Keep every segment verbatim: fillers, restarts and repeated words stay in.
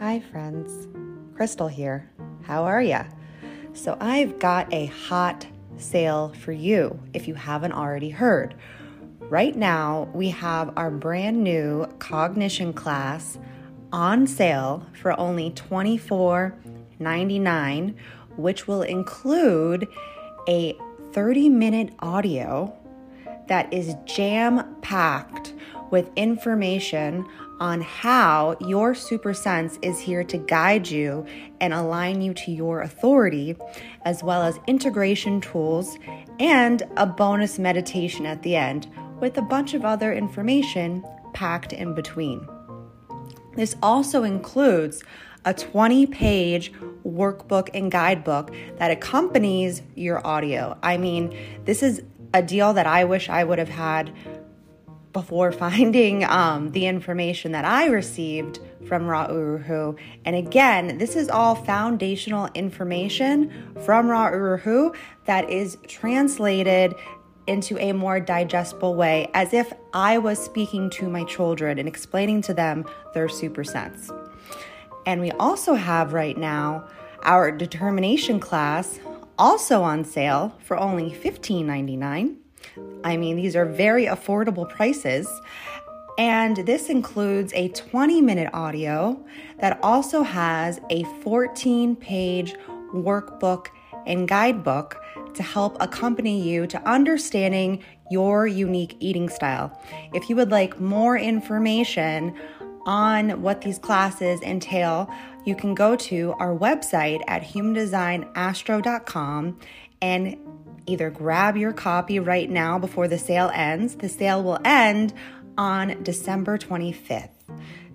Hi friends, Krystle here. How are ya? So I've got a hot sale for you if you haven't already heard. Right now we have our brand new Cognition class on sale for only twenty-four ninety-nine, which will include a thirty minute audio that is jam-packed with information on how your super sense is here to guide you and align you to your authority, as well as integration tools and a bonus meditation at the end with a bunch of other information packed in between. This also includes a twenty page workbook and guidebook that accompanies your audio. I mean, this is a deal that I wish I would have had before finding um, the information that I received from Ra Uru Hu. And again, this is all foundational information from Ra Uru Hu that is translated into a more digestible way, as if I was speaking to my children and explaining to them their super sense. And we also have right now our determination class also on sale for only fifteen ninety-nine. I mean, these are very affordable prices, and this includes a twenty minute audio that also has a fourteen page workbook and guidebook to help accompany you to understanding your unique eating style. If you would like more information on what these classes entail, you can go to our website at human design astro dot com and either grab your copy right now before the sale ends. The sale will end on December twenty-fifth,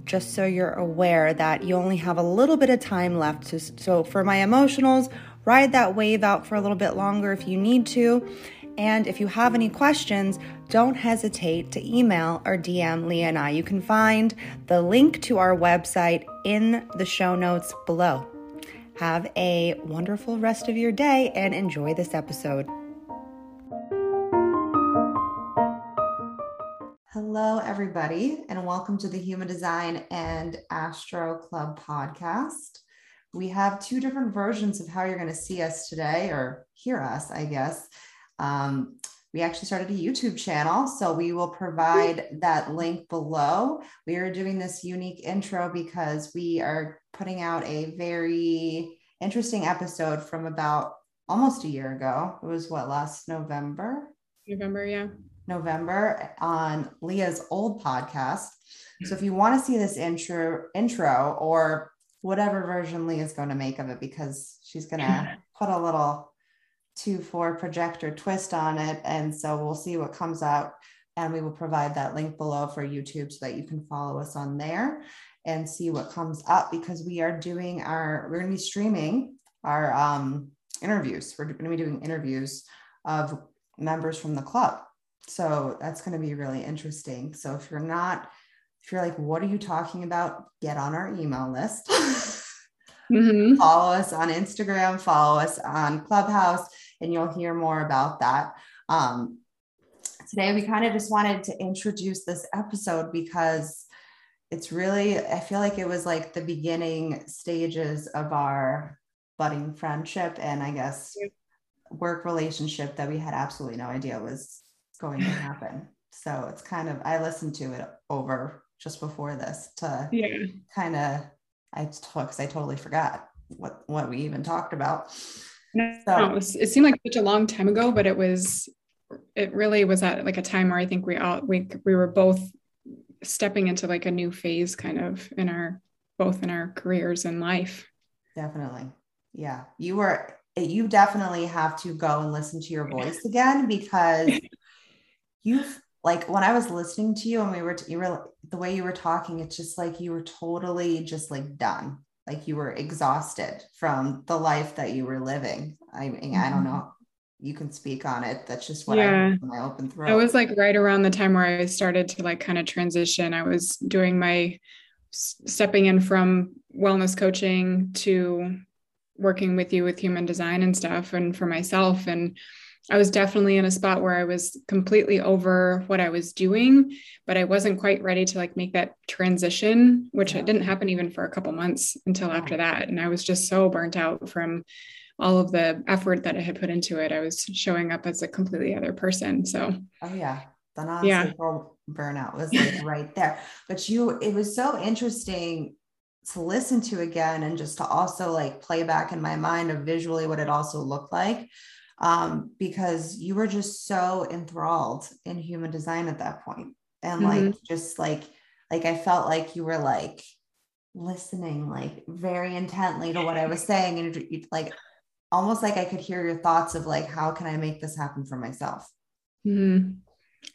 just so you're aware that you only have a little bit of time left. So, so for my emotionals, ride that wave out for a little bit longer if you need to. And if you have any questions, don't hesitate to email or D M Leah and I. You can find the link to our website in the show notes below. Have a wonderful rest of your day and enjoy this episode. Hello, everybody, and welcome to the Human Design and Astro Club podcast. We have two different versions of how you're going to see us today, or hear us, I guess. Um, we actually started a YouTube channel, so we will provide that link below. We are doing this unique intro because we are putting out a very interesting episode from about almost a year ago. It was what, last November? November, yeah. November, on Leah's old podcast. So if you want to see this intro, intro or whatever version Leah's going to make of it, because she's going to put a little two four projector twist on it. And so we'll see what comes out, and we will provide that link below for YouTube so that you can follow us on there and see what comes up, because we are doing our, we're going to be streaming our um, interviews. We're going to be doing interviews of members from the club. So that's going to be really interesting. So if you're not, if you're like, what are you talking about? Get on our email list, mm-hmm. Follow us on Instagram, follow us on Clubhouse, and you'll hear more about that. Um, today, we kind of just wanted to introduce this episode because it's really, I feel like it was like the beginning stages of our budding friendship, and I guess work relationship that we had absolutely no idea was going to happen. So it's kind of, I listened to it over just before this to yeah. kind of, I took, cause I totally forgot what, what we even talked about. No, so no, it, was, it seemed like such a long time ago, but it was, it really was at like a time where I think we all, we, we were both stepping into like a new phase kind of in our, both in our careers and life. Definitely. Yeah. You were, you definitely have to go and listen to your voice again, because you've like when I was listening to you and we were, t- you were the way you were talking, it's just like, you were totally just like done. Like you were exhausted from the life that you were living. I mean, mm-hmm. I don't know. You can speak on it. That's just what yeah. I, my open throat. It was like right around the time where I started to like kind of transition. I was doing my stepping in from wellness coaching to working with you with human design and stuff and for myself. And I was definitely in a spot where I was completely over what I was doing, but I wasn't quite ready to like make that transition, which it didn't happen even for a couple months until after that. And I was just so burnt out from all of the effort that I had put into it. I was showing up as a completely other person. So, oh yeah. The non-cycle yeah. burnout was like right there, but you, it was so interesting to listen to again, and just to also like play back in my mind of visually what it also looked like. Um, because you were just so enthralled in human design at that point. And mm-hmm. like, just like, like, I felt like you were like listening, like very intently to what I was saying. And you, like, almost like I could hear your thoughts of like, how can I make this happen for myself? Mm-hmm.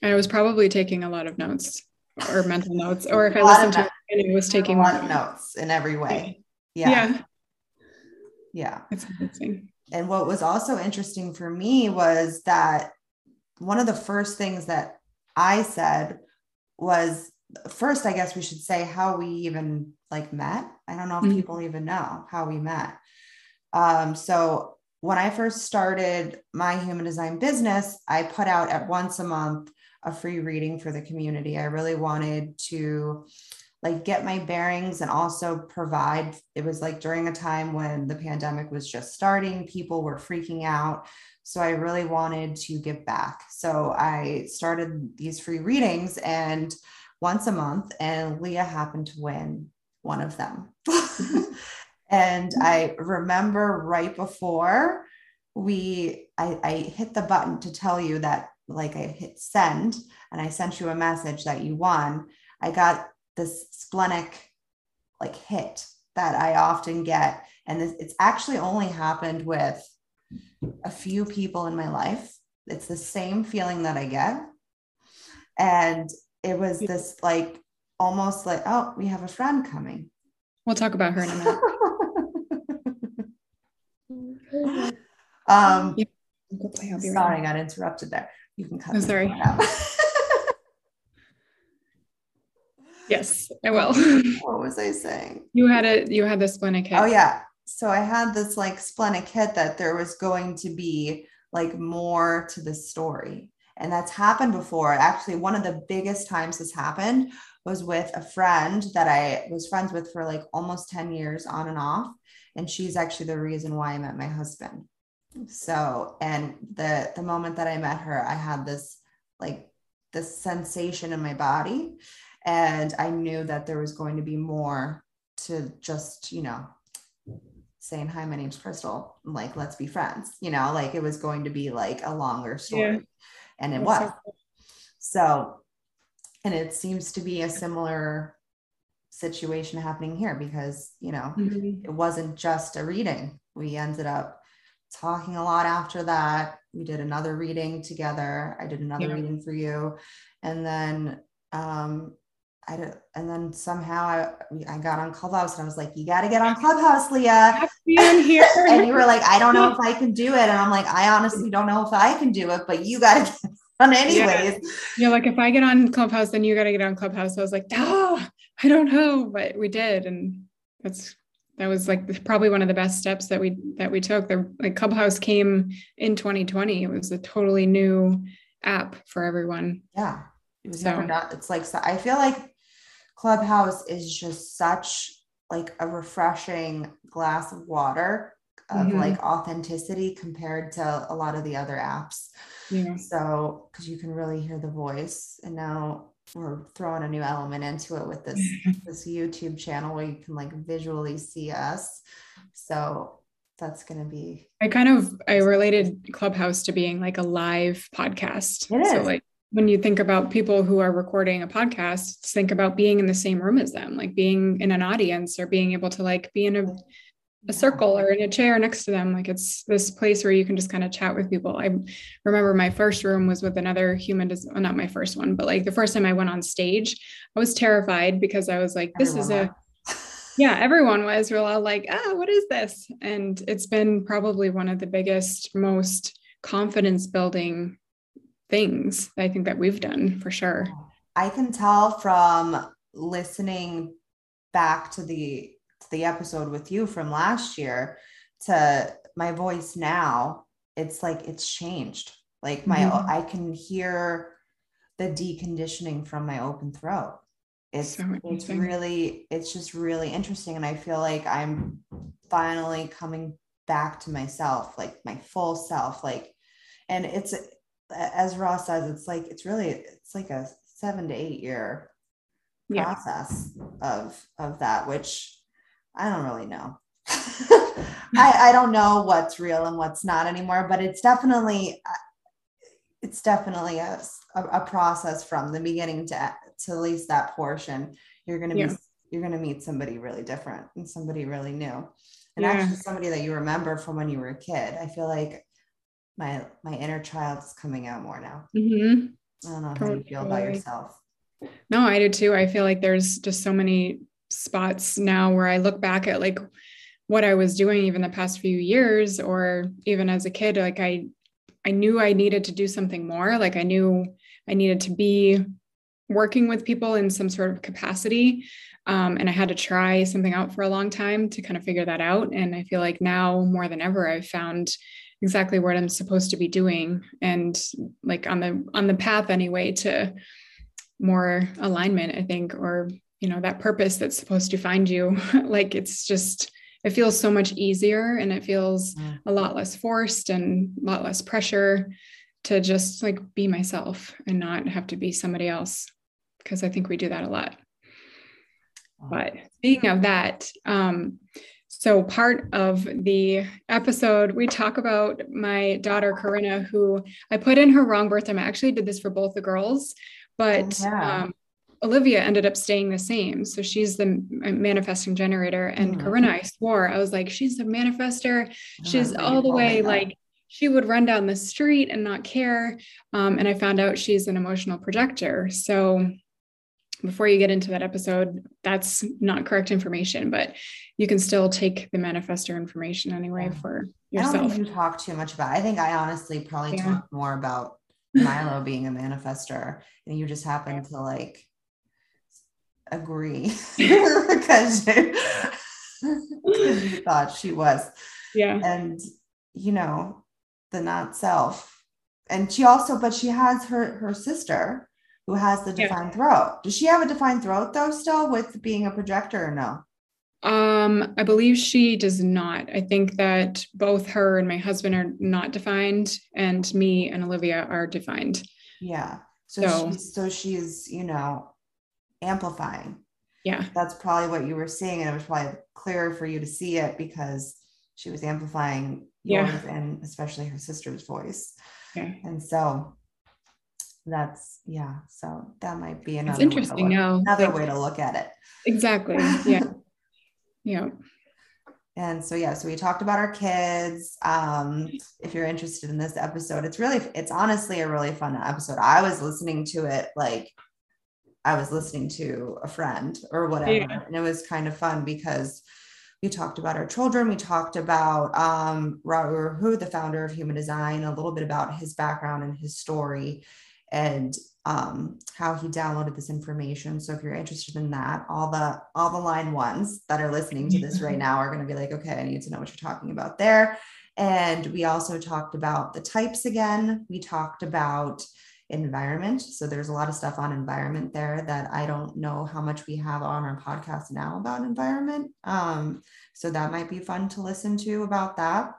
I was probably taking a lot of notes or mental notes, or if I listened to it, and I was taking a lot of notes in every way. Yeah. Yeah. Yeah. That's amazing. And what was also interesting for me was that one of the first things that I said was, first, I guess we should say how we even like met. I don't know if mm-hmm. people even know how we met. Um, so when I first started my human design business, I put out at once a month a free reading for the community. I really wanted to like get my bearings and also provide, it was like during a time when the pandemic was just starting, people were freaking out. So I really wanted to give back. So I started these free readings and once a month, and Leah happened to win one of them. And I remember right before we, I, I hit the button to tell you that like I hit send and I sent you a message that you won. I got this splenic like hit that I often get. And this, it's actually only happened with a few people in my life. It's the same feeling that I get. And it was this like, almost like, oh, we have a friend coming. We'll talk about her in a minute. um, yeah. Sorry, I got interrupted there. You can cut. I'm sorry. Yes, I will. What was I saying? You had a you had the splenic hit. Oh yeah. So I had this like splenic hit that there was going to be like more to the story. And that's happened before. Actually, one of the biggest times this happened was with a friend that I was friends with for like almost ten years on and off. And she's actually the reason why I met my husband. So, and the the moment that I met her, I had this like this sensation in my body. And I knew that there was going to be more to just, you know, saying, hi, my name's Krystle. Like, let's be friends, you know, like it was going to be like a longer story. Yeah. And it That's was. So, cool. so, and it seems to be a similar situation happening here because, you know, mm-hmm. it wasn't just a reading. We ended up talking a lot after that. We did another reading together. I did another yeah. reading for you. And then, um, I don't, and then somehow I, I got on Clubhouse and I was like, you got to get on Clubhouse, Leah. In here. And you were like, I don't know if I can do it. And I'm like, I honestly don't know if I can do it, but you got to get on anyways. Yeah. You're like, if I get on Clubhouse, then you got to get on Clubhouse. So I was like, no, I don't know, but we did. And that's, that was like probably one of the best steps that we, that we took. The like Clubhouse came in twenty twenty. It was a totally new app for everyone. Yeah. It was so. never not, it's like, so I feel like Clubhouse is just such like a refreshing glass of water of mm-hmm. like authenticity compared to a lot of the other apps. Yeah. So, cause you can really hear the voice, and now we're throwing a new element into it with this, this YouTube channel where you can like visually see us. So that's going to be, I kind of, I related Clubhouse to being like a live podcast. It so is. like, when you think about people who are recording a podcast, think about being in the same room as them, like being in an audience or being able to like be in a a circle or in a chair next to them. Like, it's this place where you can just kind of chat with people. I remember my first room was with another human design, well, not my first one, but like the first time I went on stage, I was terrified because I was like, this everyone is a, was. yeah, everyone was. We're all like, ah, oh, what is this? And it's been probably one of the biggest, most confidence building things I think that we've done for sure. I can tell from listening back to the, to the episode with you from last year to my voice now, it's like, it's changed. Like my, mm-hmm. I can hear the deconditioning from my open throat. It's, so it's really, it's just really interesting. And I feel like I'm finally coming back to myself, like my full self, like, and it's, as Ra says, it's like, it's really, it's like a seven to eight year process yeah. of, of that, which I don't really know. I, I don't know what's real and what's not anymore, but it's definitely, it's definitely a, a process from the beginning to, to at least that portion. You're going to yeah. be, you're going to meet somebody really different and somebody really new. And yeah. actually somebody that you remember from when you were a kid. I feel like my, my inner child is coming out more now. Mm-hmm. I don't know how you feel about yourself. No, I do too. I feel like there's just so many spots now where I look back at like what I was doing even the past few years, or even as a kid, like I, I knew I needed to do something more. Like I knew I needed to be working with people in some sort of capacity. Um, and I had to try something out for a long time to kind of figure that out. And I feel like now more than ever, I've found exactly what I'm supposed to be doing, and like on the, on the path anyway to more alignment, I think, or, you know, that purpose that's supposed to find you. Like, it's just, it feels so much easier, and it feels yeah. a lot less forced and a lot less pressure to just like be myself and not have to be somebody else. Cause I think we do that a lot. But speaking of that, um, so part of the episode, we talk about my daughter, Corinna, who I put in her wrong birth time. I actually did this for both the girls, but yeah. um, Olivia ended up staying the same. So she's the manifesting generator. And mm-hmm. Corinna, I swore, I was like, she's the manifester. Mm-hmm. She's all the way oh like, she would run down the street and not care. Um, and I found out she's an emotional projector. So before you get into that episode, that's not correct information, but you can still take the manifestor information anyway for yourself. I don't even talk too much about it. I think I honestly probably yeah. talk more about Milo being a manifestor, and you just happen to like agree because you thought she was. Yeah. And you know, the not self. And she also, but she has her, her sister who has the defined yeah. throat. Does she have a defined throat though still with being a projector or no? Um, I believe she does not. I think that both her and my husband are not defined, and me and Olivia are defined. Yeah. So, so, she's, so she's, you know, amplifying. Yeah. That's probably what you were seeing. And it was probably clearer for you to see it because she was amplifying yours yeah. and especially her sister's voice. Yeah. And so that's yeah so that might be another, interesting way, to look, no. another way to look at it. Exactly. Yeah. Yeah. And so yeah so we talked about our kids. Um if you're interested in this episode, it's really it's honestly a really fun episode. I was listening to it like I was listening to a friend or whatever yeah. and it was kind of fun because we talked about our children. We talked about um Ra Uru Hu, the founder of Human Design, a little bit about his background and his story, and um, how he downloaded this information. So if you're interested in that, all the, all the line ones that are listening to this right now are going to be like, okay, I need to know what you're talking about there. And we also talked about the types again. We talked about environment. So there's a lot of stuff on environment there that I don't know how much we have on our podcast now about environment. Um, so that might be fun to listen to about that.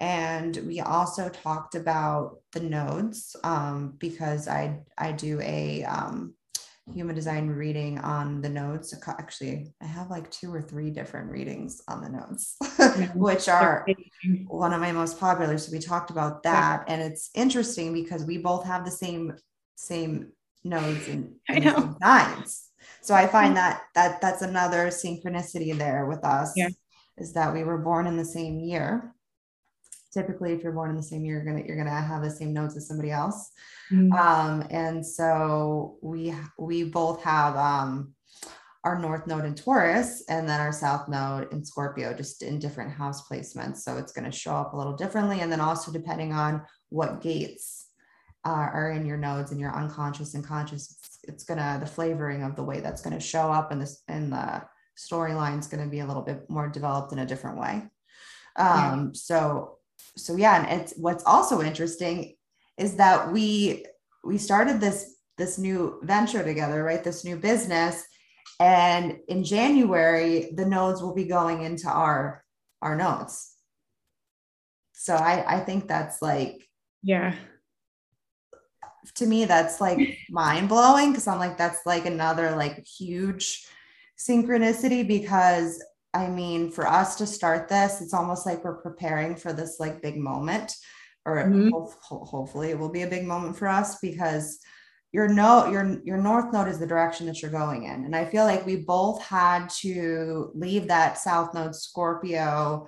And we also talked about the nodes, um, because I, I do a, um, human design reading on the nodes. Actually, I have like two or three different readings on the nodes, which are one of my most popular. So we talked about that, and it's interesting because we both have the same, same nodes and, and same signs. So I find that, that that's another synchronicity there with us. Yeah. is that we were born in the same year. Typically, if you're born in the same year, you're gonna you're gonna have the same nodes as somebody else. Mm-hmm. Um, and so we we both have um, our north node in Taurus, and then our south node in Scorpio, just in different house placements. So it's going to show up a little differently, and then also depending on what gates uh, are in your nodes and your unconscious and conscious, it's, it's gonna the flavoring of the way that's going to show up, and this and the storyline is going to be a little bit more developed in a different way. Um, yeah. So. So yeah, and it's what's also interesting is that we we started this this new venture together, right? This new business, and in January the nodes will be going into our our nodes. So I I think that's like, yeah, to me that's like mind blowing, because I'm like, that's like another like huge synchronicity, because I mean, for us to start this, it's almost like we're preparing for this like big moment, or mm-hmm. ho- hopefully it will be a big moment for us, because your no, your, your north node is the direction that you're going in. And I feel like we both had to leave that south node Scorpio,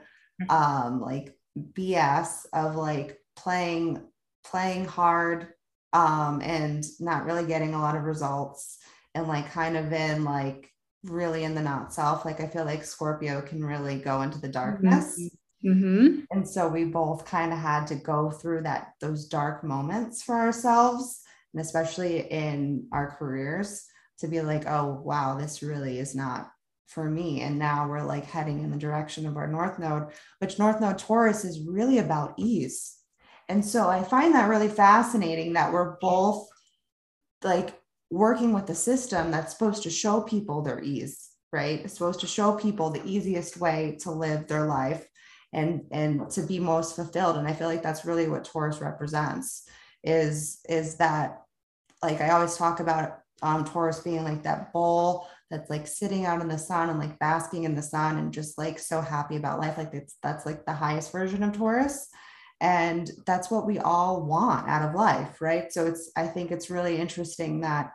um, like B S of like playing, playing hard, um, and not really getting a lot of results, and like kind of in like, really in the not self. Like I feel like Scorpio can really go into the darkness. Mm-hmm. And so we both kind of had to go through that, those dark moments for ourselves, and especially in our careers, to be like, oh wow, this really is not for me. And now we're like heading in the direction of our north node, which north node Taurus is really about ease. And so I find that really fascinating that we're both like working with a system that's supposed to show people their ease, right? It's supposed to show people the easiest way to live their life and, and to be most fulfilled. And I feel like that's really what Taurus represents is, is that, like, I always talk about um, Taurus being like that bowl that's like sitting out in the sun and like basking in the sun and just like so happy about life. Like that's, that's like the highest version of Taurus. And that's what we all want out of life, right? So it's, I think it's really interesting that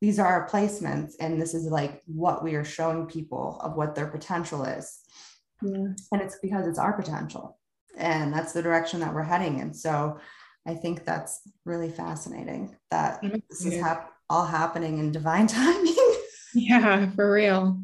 these are our placements, and this is like what we are showing people of what their potential is. Yeah. And it's because it's our potential, and that's the direction that we're heading in. So I think that's really fascinating that mm-hmm. this is hap- all happening in divine timing. Yeah, for real.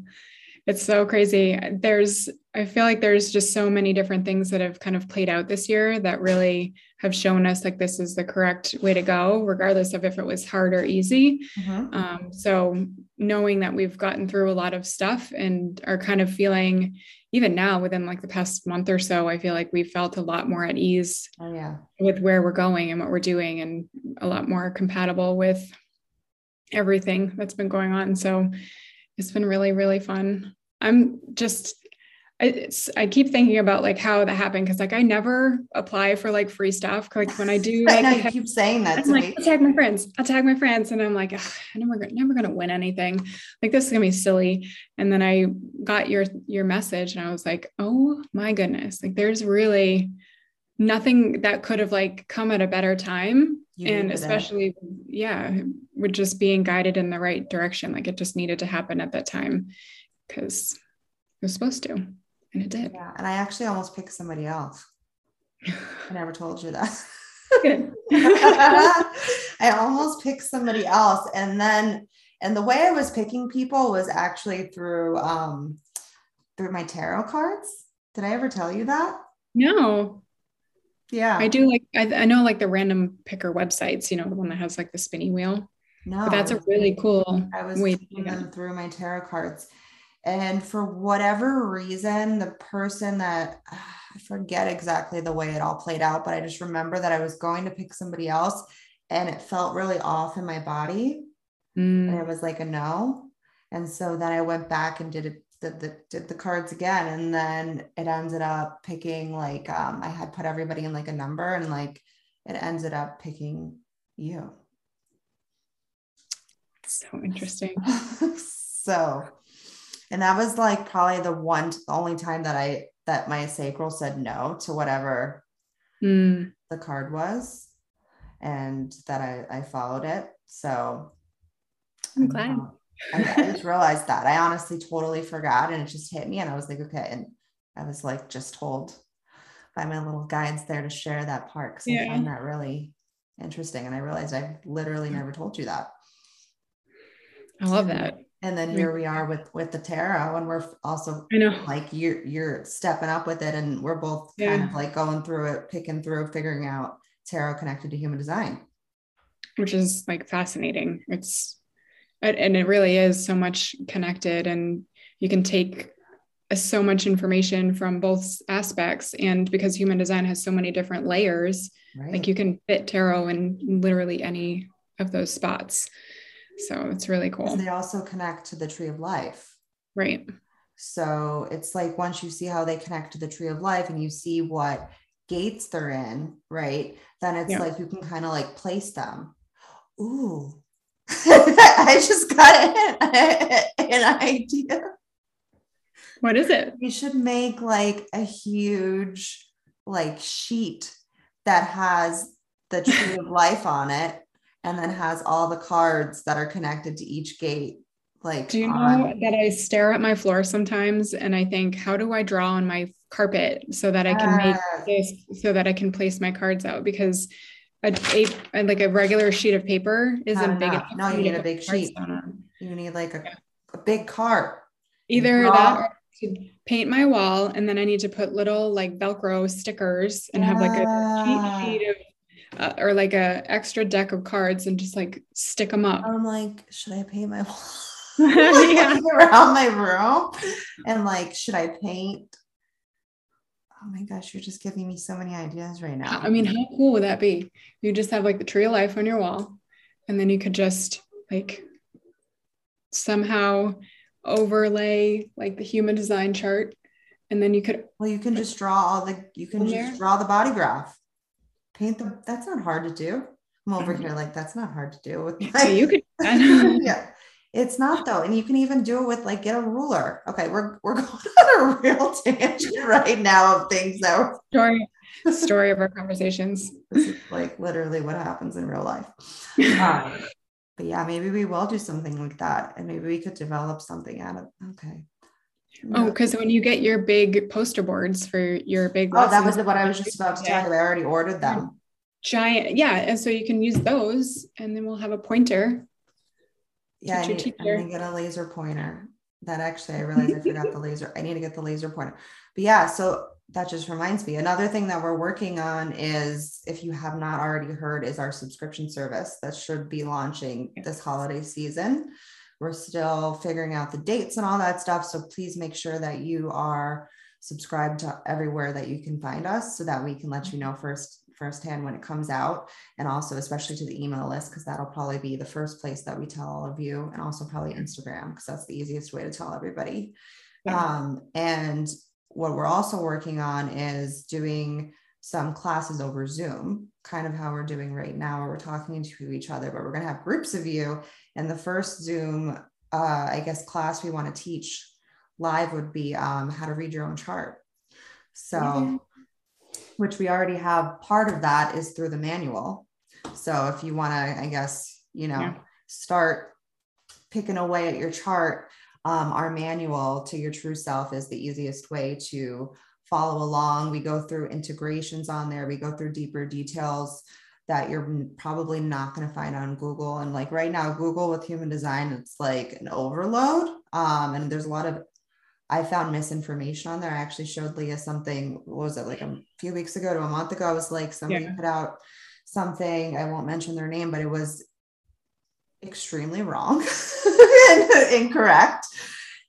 It's so crazy. There's, I feel like there's just so many different things that have kind of played out this year that really have shown us like this is the correct way to go, regardless of if it was hard or easy. Mm-hmm. Um, so knowing that we've gotten through a lot of stuff and are kind of feeling, even now within like the past month or so, I feel like we felt a lot more at ease oh, yeah. with where we're going and what we're doing, and a lot more compatible with everything that's been going on. So it's been really, really fun. I'm just, it's, I keep thinking about like how that happened. Cause like, I never apply for like free stuff. Like when I do, like, I know, you keep saying that I'm to like, me. I'll tag my friends, I'll tag my friends. And I'm like, I'm never, never going to win anything. Like this is gonna be silly. And then I got your, your message and I was like, oh my goodness. Like there's really nothing that could have like come at a better time. You and especially, that. yeah, with just being guided in the right direction. Like it just needed to happen at that time because it was supposed to, and it did. Yeah, and I actually almost picked somebody else. I never told you that. I almost picked somebody else. And then, and the way I was picking people was actually through, um, through my tarot cards. Did I ever tell you that? No. Yeah. I do like, I, I know like the random picker websites, you know, the one that has like the spinny wheel. No, but that's a really cool I was way to do that. Through my tarot cards. And for whatever reason, the person that uh, I forget exactly the way it all played out, but I just remember that I was going to pick somebody else and it felt really off in my body. Mm. And it was like a no. And so then I went back and did it. The, the, did the cards again, and then it ended up picking like um I had put everybody in like a number, and like it ended up picking you. So interesting. So, and that was like probably the one the only time that I that my sacral said no to whatever mm. the card was, and that I I followed it. So I'm glad. Um, I just realized that I honestly totally forgot, and it just hit me, and I was like, okay. And I was like just told by my little guides there to share that part because yeah. I found that really interesting. And I realized I've literally never told you that. I love that. And then here we are with, with the tarot, and we're also I know. like you're, you're stepping up with it. And we're both yeah. kind of like going through it, picking through, figuring out tarot connected to human design. Which is like fascinating. It's, and it really is so much connected, and you can take so much information from both aspects. And because human design has so many different layers, right. like you can fit tarot in literally any of those spots. So it's really cool. They also connect to the tree of life. Right. So it's like, once you see how they connect to the tree of life and you see what gates they're in, right. Then it's yeah. like, you can kind of like place them. Ooh, I just got an idea. What is it? You should make like a huge like sheet that has the tree of life on it, and then has all the cards that are connected to each gate. Like, do you on... know that I stare at my floor sometimes and I think, how do I draw on my carpet so that I can uh, make this, so that I can place my cards out? Because a, a like a regular sheet of paper isn't big enough. No, you need a big sheet. You need like a, yeah. a big card. Either draw. that or to paint my wall, and then I need to put little like Velcro stickers and yeah. have like a cheat sheet of Uh, or like a extra deck of cards and just like stick them up. I'm like, should I paint my wall yeah. around my room? And like, should I paint? Oh my gosh, you're just giving me so many ideas right now. I mean, how cool would that be? You just have like the tree of life on your wall, and then you could just like somehow overlay like the human design chart, and then you could. Well, you can just draw all the. You can just there. draw the body graph. Paint them. That's not hard to do. I'm over here like, that's not hard to do. With yeah, you could. yeah, it's not though. And you can even do it with like, get a ruler. Okay, we're we're going on a real tangent right now of things that were story story of our conversations. This is like literally what happens in real life. Um, but yeah, maybe we will do something like that, and maybe we could develop something out of. Okay. Oh, because when you get your big poster boards for your big lessons, oh, that was what I was just about to tell you. I already ordered them. Giant, yeah, and so you can use those, and then we'll have a pointer. Yeah, I need, I'm gonna get a laser pointer. That actually, I realized I forgot the laser. I need to get the laser pointer. But yeah, so that just reminds me. Another thing that we're working on is, if you have not already heard, is our subscription service that should be launching this holiday season. We're still figuring out the dates and all that stuff. So please make sure that you are subscribed to everywhere that you can find us, so that we can let you know first firsthand when it comes out. And also, especially to the email list, because that'll probably be the first place that we tell all of you, and also probably Instagram, because that's the easiest way to tell everybody. Yeah. Um, and what we're also working on is doing some classes over Zoom, kind of how we're doing right now, where we're talking to each other, but we're going to have groups of you. And the first Zoom, uh, I guess, class we want to teach live would be um, how to read your own chart. So, mm-hmm. which we already have part of that is through the manual. So if you want to, I guess, you know, yeah. start picking away at your chart, um, our manual to your true self is the easiest way to follow along. We go through integrations on there. We go through deeper details that you're probably not going to find on Google. And like right now, Google with human design, it's like an overload. Um, and there's a lot of, I found misinformation on there. I actually showed Leah something, what was it, like a few weeks ago to a month ago, I was like, somebody yeah. put out something, I won't mention their name, but it was extremely wrong and incorrect.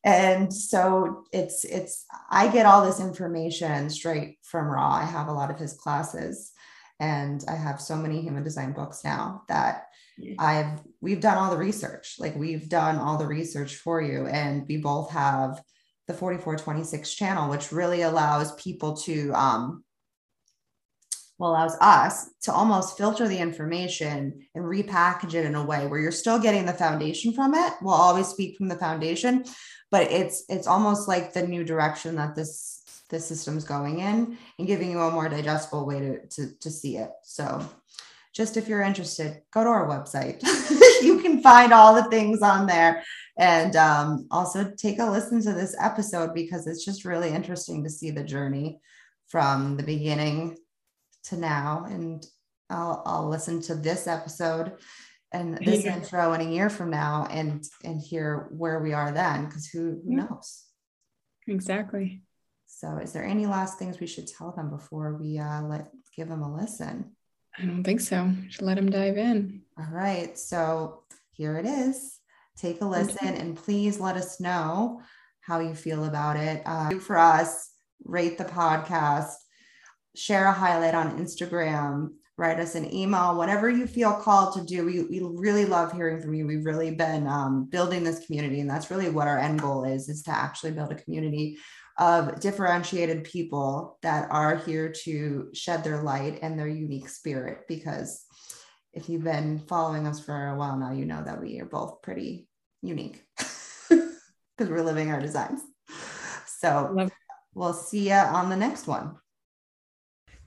And so it's, it's, I get all this information straight from Ra. I have a lot of his classes, and I have so many human design books now that yeah. I've, we've done all the research, like we've done all the research for you. And we both have the forty-four twenty-six channel, which really allows people to, um, well, allows us to almost filter the information and repackage it in a way where you're still getting the foundation from it. We'll always speak from the foundation, but it's, it's almost like the new direction that this, this system's going in, and giving you a more digestible way to, to, to see it. So just if you're interested, go to our website. You can find all the things on there And um, also take a listen to this episode, because it's just really interesting to see the journey from the beginning to now. And I'll, I'll listen to this episode and this yeah. intro in a year from now and, and hear where we are then, because who yeah. knows? Exactly. So is there any last things we should tell them before we uh, let give them a listen? I don't think so. We should let them dive in. All right. So here it is. Take a listen and please let us know how you feel about it. Uh, for us, rate the podcast, share a highlight on Instagram, write us an email, whatever you feel called to do. We, we really love hearing from you. We've really been um, building this community, and that's really what our end goal is, is to actually build a community of differentiated people that are here to shed their light and their unique spirit. Because if you've been following us for a while now, you know that we are both pretty unique because we're living our designs. So we'll see you on the next one.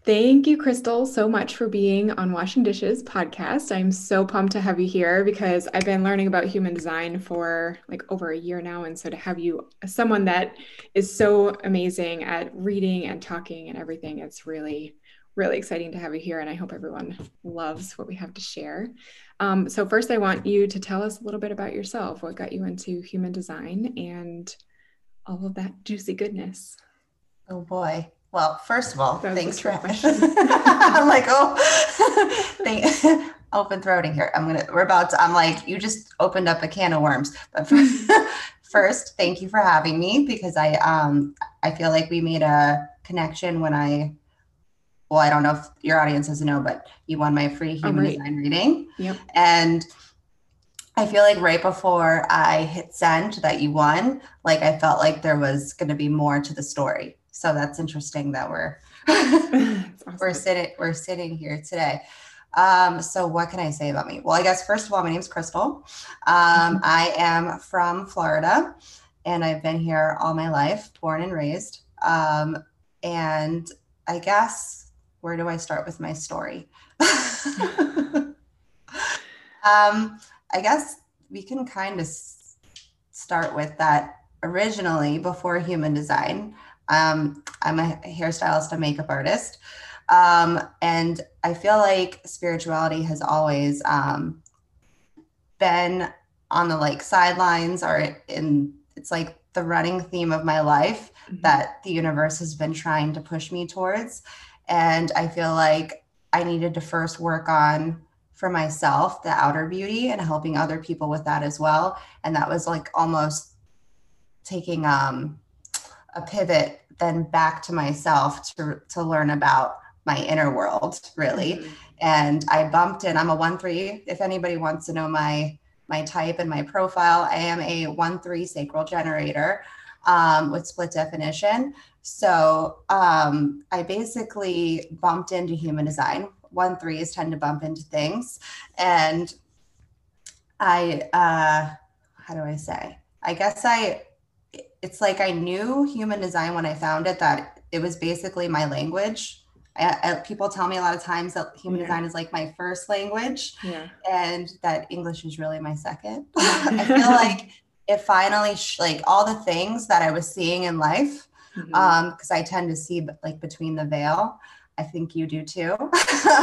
Thank you, Krystle, so much for being on Washing Dishes podcast. I'm so pumped to have you here, because I've been learning about human design for like over a year now. And so to have you, someone that is so amazing at reading and talking and everything, it's really, really exciting to have you here. And I hope everyone loves what we have to share. Um, so first, I want you to tell us a little bit about yourself, what got you into human design and all of that juicy goodness. Oh, boy. Well, first of all, Sounds thanks for I'm like, oh, thank, open throating here. I'm going to, we're about to, I'm like, you just opened up a can of worms. But first, first, thank you for having me, because I, um, I feel like we made a connection when I, well, I don't know if your audience doesn't know, but you won my free human right. design reading. Yep. And I feel like right before I hit send that you won, like I felt like there was going to be more to the story. So that's interesting that we're awesome. we're sitting we're sitting here today. Um, so what can I say about me? Well, I guess first of all, my name's Krystle. Um, mm-hmm. I am from Florida, and I've been here all my life, born and raised. Um, and I guess where do I start with my story? um, I guess we can kind of s- start with that originally before human design. Um, I'm a hairstylist, a makeup artist. Um, and I feel like spirituality has always, um, been on the like sidelines or in, it's like the running theme of my life mm-hmm. that the universe has been trying to push me towards. And I feel like I needed to first work on for myself, the outer beauty, and helping other people with that as well. And that was like almost taking, um, a pivot then back to myself to, to learn about my inner world really. Mm-hmm. And I bumped in, I'm a one, three, if anybody wants to know my, my type and my profile, I am a one, three sacral generator, um, with split definition. So, um, I basically bumped into human design. One, threes tend to bump into things. And I, uh, how do I say, I guess I, it's like I knew human design when I found it, that it was basically my language. I, I, people tell me a lot of times that human yeah. design is like my first language yeah. and that English is really my second. I feel like it finally, sh- like all the things that I was seeing in life, mm-hmm. um, because I tend to see like between the veil, I think you do too, mm-hmm.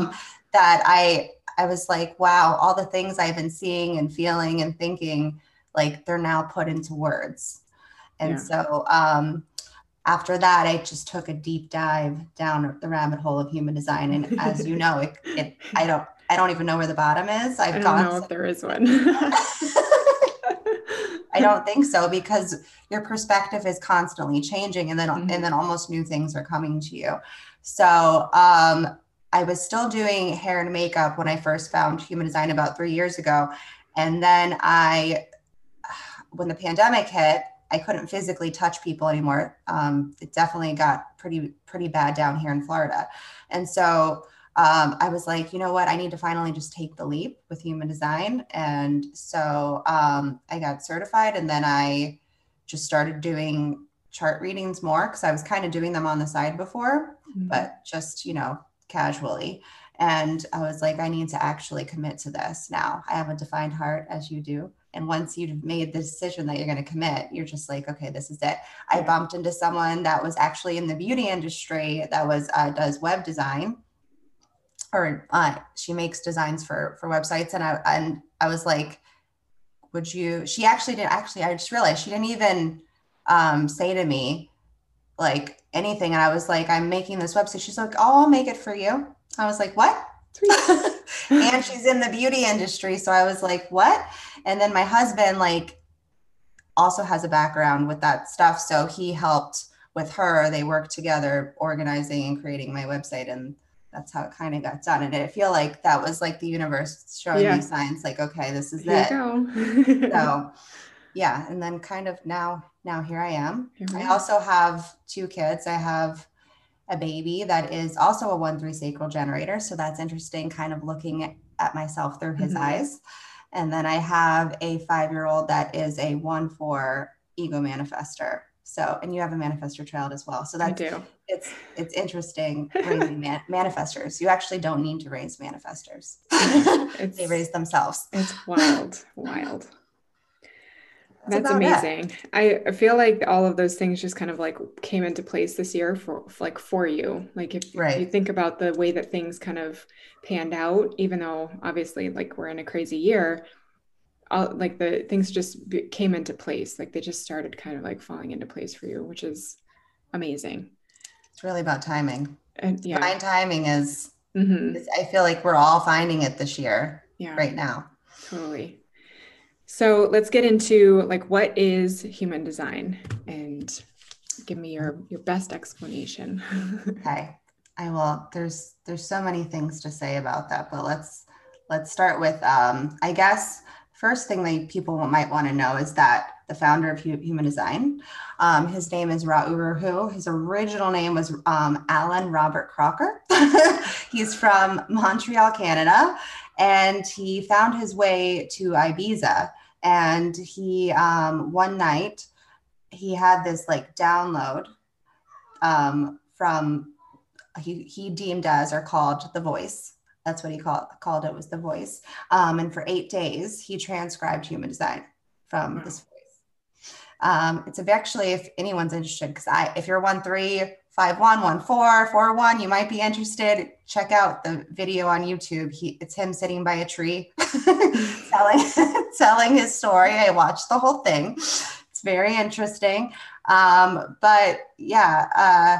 um, that I, I was like, wow, all the things I've been seeing and feeling and thinking, like they're now put into words. And yeah. so um, after that, I just took a deep dive down the rabbit hole of human design. And as you know, it, it I don't I don't even know where the bottom is. I've I don't know so- if there is one. I don't think so, because your perspective is constantly changing, and then mm-hmm. and then almost new things are coming to you. So um, I was still doing hair and makeup when I first found human design about three years ago, and then I when the pandemic hit. I couldn't physically touch people anymore. Um, it definitely got pretty, pretty bad down here in Florida. And so um, I was like, you know what, I need to finally just take the leap with human design. And so um, I got certified, and then I just started doing chart readings more, because I was kind of doing them on the side before, mm-hmm. but just, you know, casually. And I was like, I need to actually commit to this now. I have a defined heart, as you do. And once you've made the decision that you're going to commit, you're just like, okay, this is it. I bumped into someone that was actually in the beauty industry that was uh, does web design, or uh, she makes designs for for websites. And I and I was like, would you? She actually didn't. Actually, I just realized she didn't even um, say to me like anything. And I was like, I'm making this website. She's like, oh, I'll make it for you. I was like, what? And she's in the beauty industry. So I was like, what? And then my husband like also has a background with that stuff. So he helped with her. They worked together organizing and creating my website. And that's how it kind of got done. And I feel like that was like the universe showing yeah. me signs like, okay, this is here it. You go. So yeah. And then kind of now, now here I am. Here I also have two kids. I have a baby that is also a one, three sacral generator. So that's interesting, kind of looking at myself through his mm-hmm. eyes. And then I have a five-year-old that is a one, four ego manifester. So, and you have a manifestor child as well. So that's, I do. it's, it's interesting raising man- manifestors. You actually don't need to raise manifestors. It's, they raise themselves. It's wild, wild. That's amazing. It. I feel like all of those things just kind of like came into place this year for like for you. Like if right. you think about the way that things kind of panned out, even though obviously like we're in a crazy year, all, like the things just b- came into place. Like they just started kind of like falling into place for you, which is amazing. It's really about timing. And yeah. Fine timing is, mm-hmm. is, I feel like we're all finding it this year yeah. right now. Totally. So let's get into like, what is human design, and give me your, your best explanation. Okay. I will. There's, there's so many things to say about that, but let's, let's start with, um, I guess, first thing that people might want to know is that the founder of Human Design, um, his name is Ra Uru Hu. His original name was um, Alan Robert Crocker. He's from Montreal, Canada, and he found his way to Ibiza. And he, um, one night, he had this like download um, from, he, he deemed as or called the voice. That's what he called, called it, was the voice. Um, and for eight days, he transcribed human design from wow. this voice. Um, it's actually, if anyone's interested, because I, if you're one, three, five, one, one, four, four, one, you might be interested. Check out the video on YouTube. He, it's him sitting by a tree, telling, telling his story. I watched the whole thing. It's very interesting. Um, but yeah, uh,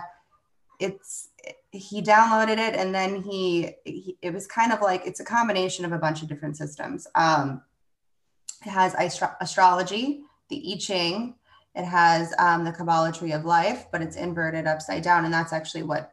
it's, he downloaded it, and then he, he, it was kind of like, it's a combination of a bunch of different systems. Um, it has astro- astrology, the I Ching, it has um, the Kabbalah tree of life, but it's inverted upside down. And that's actually what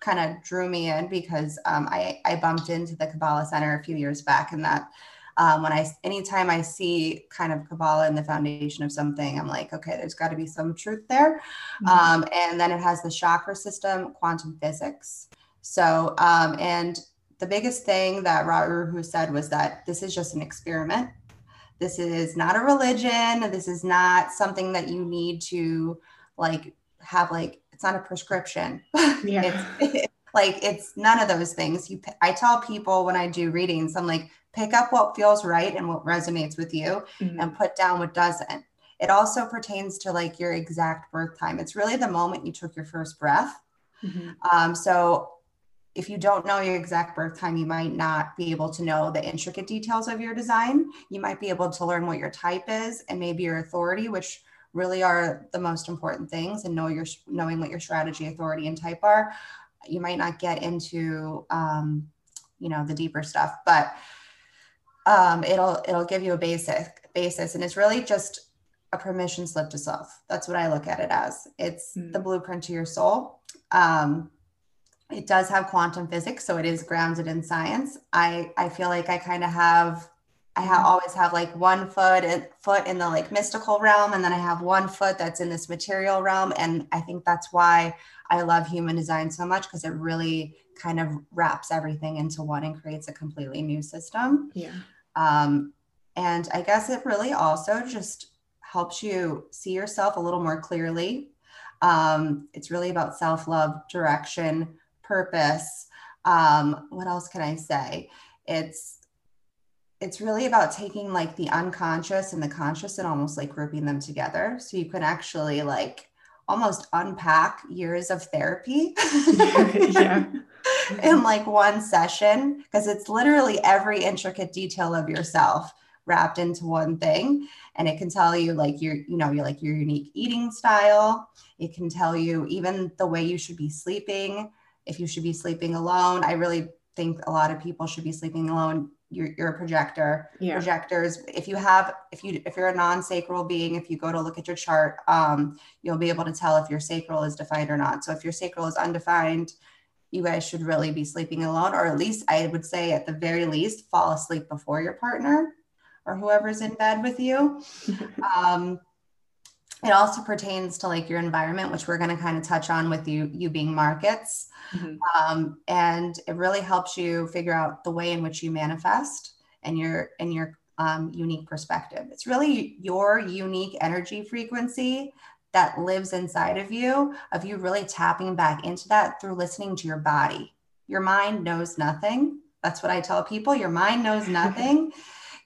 kind of drew me in, because um, I, I bumped into the Kabbalah Center a few years back, and that um, when I, anytime I see kind of Kabbalah in the foundation of something, I'm like, okay, there's got to be some truth there. Mm-hmm. Um, and then it has the chakra system, quantum physics. So, um, and the biggest thing that Ra Uru Hu said was that this is just an experiment. This is not a religion. This is not something that you need to like have, like, it's not a prescription. Yeah. it's, it, like it's none of those things. You, I tell people when I do readings, I'm like, pick up what feels right and what resonates with you mm-hmm. and put down what doesn't. It also pertains to like your exact birth time. It's really the moment you took your first breath. Mm-hmm. Um, so if you don't know your exact birth time, you might not be able to know the intricate details of your design. You might be able to learn what your type is and maybe your authority, which really are the most important things, and know your, knowing what your strategy, authority, and type are. You might not get into, um, you know, the deeper stuff, but um, it'll, it'll give you a basic basis. And it's really just a permission slip to self. That's what I look at it as. It's mm. the blueprint to your soul. Um, It does have quantum physics, so it is grounded in science. I, I feel like I kind of have, I ha- always have like one foot in, foot in the like mystical realm, and then I have one foot that's in this material realm. And I think that's why I love human design so much, because it really kind of wraps everything into one and creates a completely new system. Yeah. Um, and I guess it really also just helps you see yourself a little more clearly. Um, it's really about self-love, direction, purpose, Um, what else can I say? It's, it's really about taking like the unconscious and the conscious and almost like grouping them together. So you can actually like almost unpack years of therapy yeah. in like one session, because it's literally every intricate detail of yourself wrapped into one thing. And it can tell you like your, you know, you're like your unique eating style. It can tell you even the way you should be sleeping, if you should be sleeping alone. I really think a lot of people should be sleeping alone. You're, you're a projector. Yeah. Projectors, if you have, if you, if you're a non-sacral being, if you go to look at your chart, um, you'll be able to tell if your sacral is defined or not. So if your sacral is undefined, you guys should really be sleeping alone, or at least I would say at the very least, fall asleep before your partner or whoever's in bed with you. Um, it also pertains to like your environment, which we're going to kind of touch on with you, you being markets. Mm-hmm. Um, and it really helps you figure out the way in which you manifest and your, and your um, unique perspective. It's really your unique energy frequency that lives inside of you, of you really tapping back into that through listening to your body. Your mind knows nothing. That's what I tell people. Your mind knows nothing.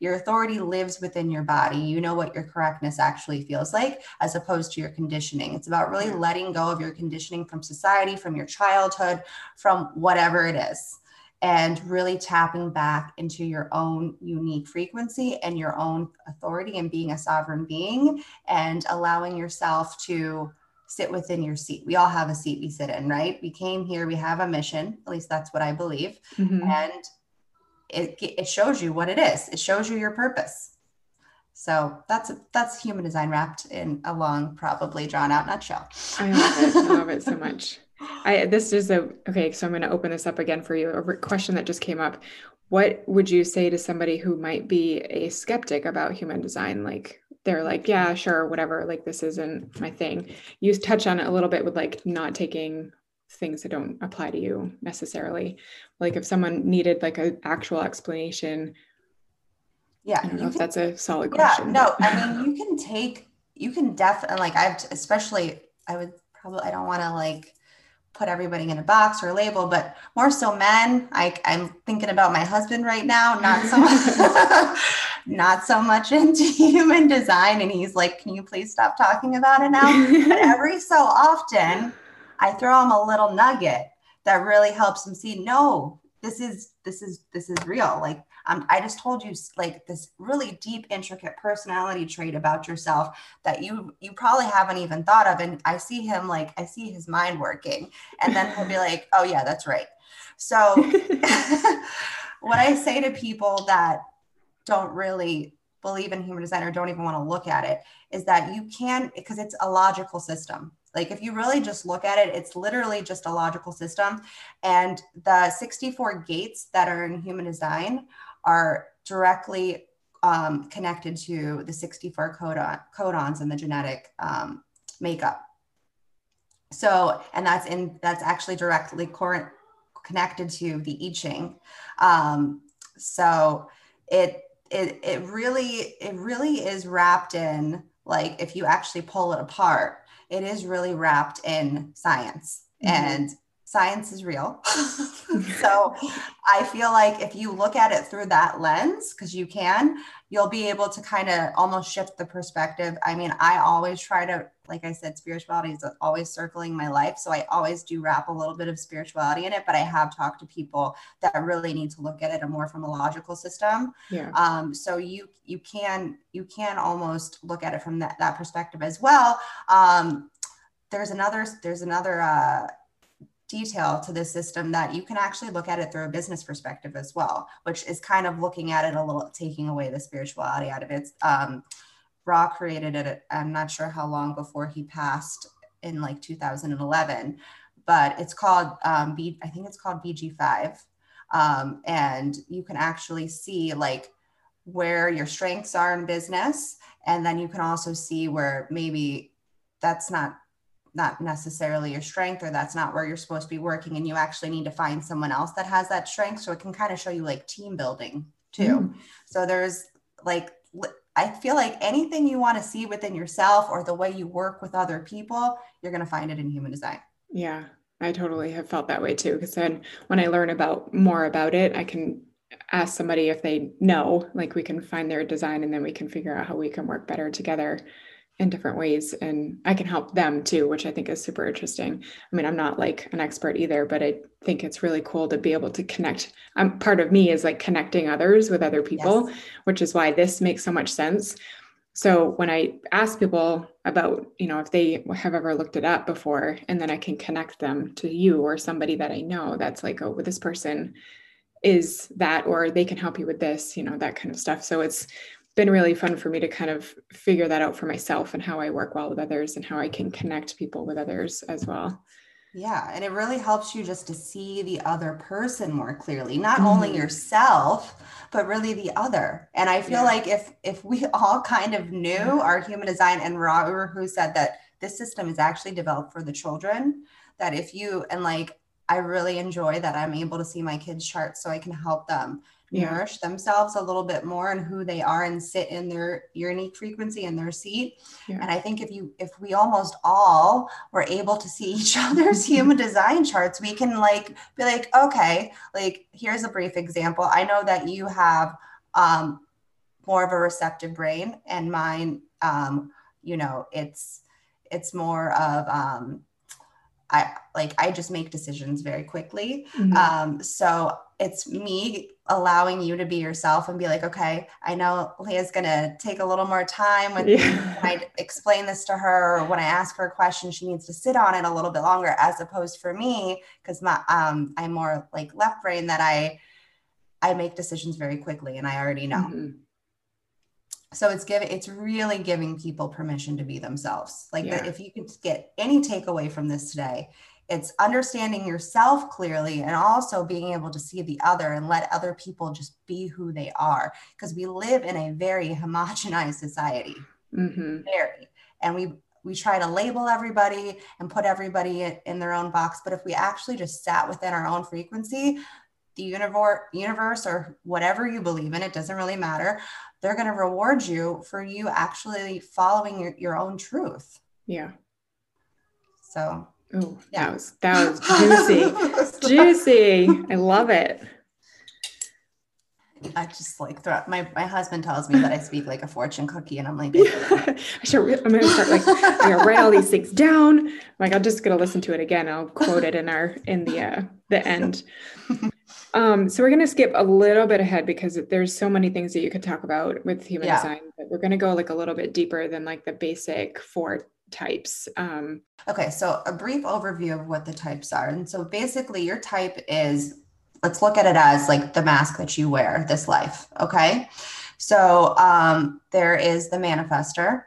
Your authority lives within your body. You know what your correctness actually feels like, as opposed to your conditioning. It's about really letting go of your conditioning from society, from your childhood, from whatever it is, and really tapping back into your own unique frequency and your own authority and being a sovereign being and allowing yourself to sit within your seat. We all have a seat we sit in, right? We came here, we have a mission, at least that's what I believe. Mm-hmm. And It, it shows you what it is. It shows you your purpose. So that's, that's human design wrapped in a long, probably drawn out nutshell. I love it. I love it so much. I, this is a, okay. So I'm going to open this up again for you. A question that just came up. What would you say to somebody who might be a skeptic about human design? Like they're like, yeah, sure. Whatever. Like this isn't my thing. You touch on it a little bit with like not taking things that don't apply to you necessarily. Like if someone needed like an actual explanation. Yeah. I don't know if that's a solid question. Yeah, no, I mean, you can take, you can definitely, like I've, especially I would probably, I don't want to like put everybody in a box or a label, but more so men. I I'm thinking about my husband right now, not so much, not so much into human design. And he's like, can you please stop talking about it now? But every so often, I throw him a little nugget that really helps him see, no, this is, this is, this is real. Like, um, I just told you like this really deep, intricate personality trait about yourself that you, you probably haven't even thought of. And I see him, like, I see his mind working, and then he'll be like, oh yeah, that's right. So what I say to people that don't really believe in human design or don't even want to look at it is that you can, because it's a logical system. Like if you really just look at it, it's literally just a logical system. And the sixty-four gates that are in human design are directly um, connected to the sixty-four codon, codons and the genetic um, makeup. So, and that's in, that's actually directly current, connected to the I Ching. Um, so it, it, it really, it really is wrapped in, like, if you actually pull it apart, it is really wrapped in science, mm-hmm. and science is real. So I feel like if you look at it through that lens, because you can, you'll be able to kind of almost shift the perspective. I mean, I always try to, like I said, spirituality is always circling my life. So I always do wrap a little bit of spirituality in it, but I have talked to people that really need to look at it more from a logical system. Yeah. Um, so you, you can, you can almost look at it from that, that perspective as well. Um, there's another, there's another, uh, detail to this system that you can actually look at it through a business perspective as well, which is kind of looking at it a little, taking away the spirituality out of it. Um, Ra created it, I'm not sure how long before he passed, in like two thousand eleven, but it's called, um, B, I think it's called B G five. Um, and you can actually see like where your strengths are in business. And then you can also see where maybe that's not, not necessarily your strength, or that's not where you're supposed to be working, and you actually need to find someone else that has that strength. So it can kind of show you like team building too. Mm. So there's like, I feel like anything you want to see within yourself or the way you work with other people, you're going to find it in human design. Yeah. I totally have felt that way too. Because then when I learn about more about it, I can ask somebody if they know, like we can find their design and then we can figure out how we can work better together in different ways. And I can help them too, which I think is super interesting. I mean, I'm not like an expert either, but I think it's really cool to be able to connect. I'm, part of me is like connecting others with other people, yes. Which is why this makes so much sense. So when I ask people about, you know, if they have ever looked it up before, and then I can connect them to you or somebody that I know that's like, oh, well, this person is that, or they can help you with this, you know, that kind of stuff. So it's been really fun for me to kind of figure that out for myself and how I work well with others and how I can connect people with others as well. Yeah. And it really helps you just to see the other person more clearly, not mm-hmm. only yourself, but really the other. And I feel yeah. like if, if we all kind of knew mm-hmm. our human design, and Ra Uru Hu said that this system is actually developed for the children, that if you, and like, I really enjoy that I'm able to see my kids' charts so I can help them yeah. nourish themselves a little bit more and who they are and sit in their unique frequency in their seat. Yeah. And I think if you, if we almost all were able to see each other's human design charts, we can like, be like, okay, like, here's a brief example. I know that you have, um, more of a receptive brain, and mine, um, you know, it's, it's more of, um, I like, I just make decisions very quickly. Mm-hmm. Um, so it's me allowing you to be yourself and be like, okay, I know Leah's going to take a little more time with yeah. when I explain this to her, or when I ask her a question, she needs to sit on it a little bit longer, as opposed for me, cause my, um, I'm more like left brain, that I, I make decisions very quickly and I already know. Mm-hmm. So it's giving, it's really giving people permission to be themselves. Like yeah. the, if you could get any takeaway from this today, it's understanding yourself clearly and also being able to see the other and let other people just be who they are. Because we live in a very homogenized society, mm-hmm. very, and we, we try to label everybody and put everybody in, in their own box. But if we actually just sat within our own frequency, the universe, universe or whatever you believe in, it doesn't really matter. They're going to reward you for you actually following your, your own truth. Yeah. So. Oh, yeah. that was, that was juicy. Juicy. I love it. I just like throw my, my husband tells me that I speak like a fortune cookie, and I'm like, yeah. I should re- I'm going to start like, I'm going to write all these things down. I'm like, I'm just going to listen to it again. I'll quote it in our, in the, uh, the end. Um, so we're going to skip a little bit ahead because there's so many things that you could talk about with human yeah. design, but we're going to go like a little bit deeper than like the basic four types. Um, okay. So a brief overview of what the types are. And so basically your type is, let's look at it as like the mask that you wear this life. Okay. So, um, there is the manifestor,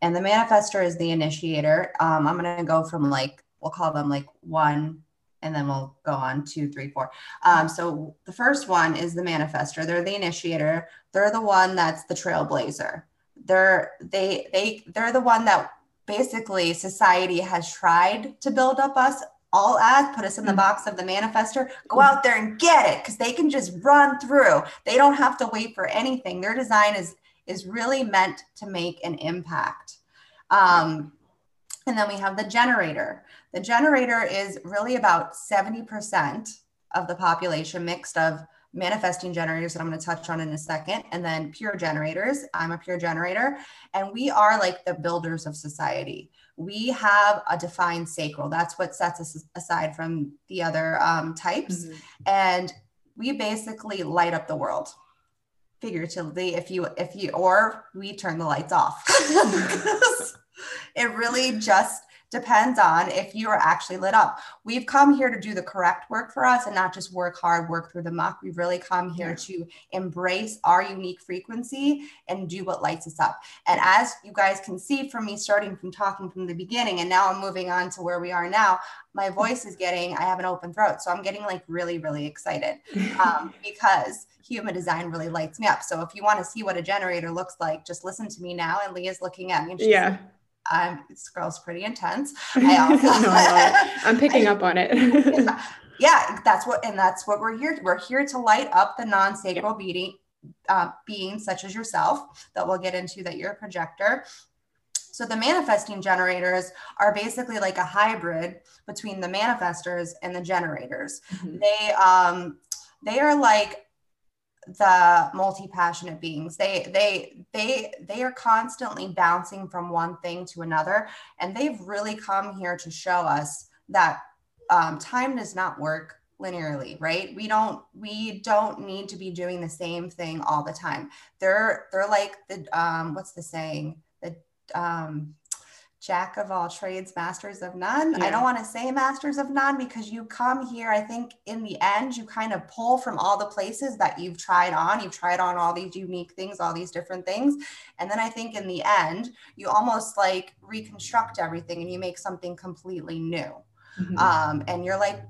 and the manifestor is the initiator. Um, I'm going to go from like, we'll call them like one, and then we'll go on two, three, four. Um, so the first one is the manifestor. They're the initiator. They're the one that's the trailblazer. They're, they, they, they're the one that basically society has tried to build up us all as, put us in the box of the manifestor, go out there and get it. Cause they can just run through. They don't have to wait for anything. Their design is, is really meant to make an impact. Um, And then we have the generator. The generator is really about seventy percent of the population, mixed of manifesting generators that I'm going to touch on in a second, and then pure generators. I'm a pure generator. And we are like the builders of society. We have a defined sacral. That's what sets us aside from the other um, types. Mm-hmm. And we basically light up the world. Figuratively, if you, if you, or we turn the lights off. It really just depends on if you are actually lit up. We've come here to do the correct work for us and not just work hard, work through the muck. We've really come here yeah. to embrace our unique frequency and do what lights us up. And as you guys can see from me starting from talking from the beginning, and now I'm moving on to where we are now, my voice is getting, I have an open throat. So I'm getting like really, really excited um, because human design really lights me up. So if you want to see what a generator looks like, just listen to me now. And Leah's looking at me and she's yeah. like, Um, this girl's pretty intense. I also, no, I'm picking I, up on it. yeah, yeah, that's what, and that's what we're here. We're here to light up the non-sacral yeah. being, uh, being such as yourself, that we'll get into, that you're a projector. So the manifesting generators are basically like a hybrid between the manifestors and the generators. Mm-hmm. They, um, they are like the multi-passionate beings. They, they, they, they are constantly bouncing from one thing to another. And they've really come here to show us that um, time does not work linearly, right? We don't, we don't need to be doing the same thing all the time. They're, they're like the, um, what's the saying? The, um, jack of all trades, masters of none. Yeah. I don't want to say masters of none, because you come here, I think in the end, you kind of pull from all the places that you've tried on, you've tried on all these unique things, all these different things. And then I think in the end, you almost like reconstruct everything and you make something completely new. Mm-hmm. Um, and you're like,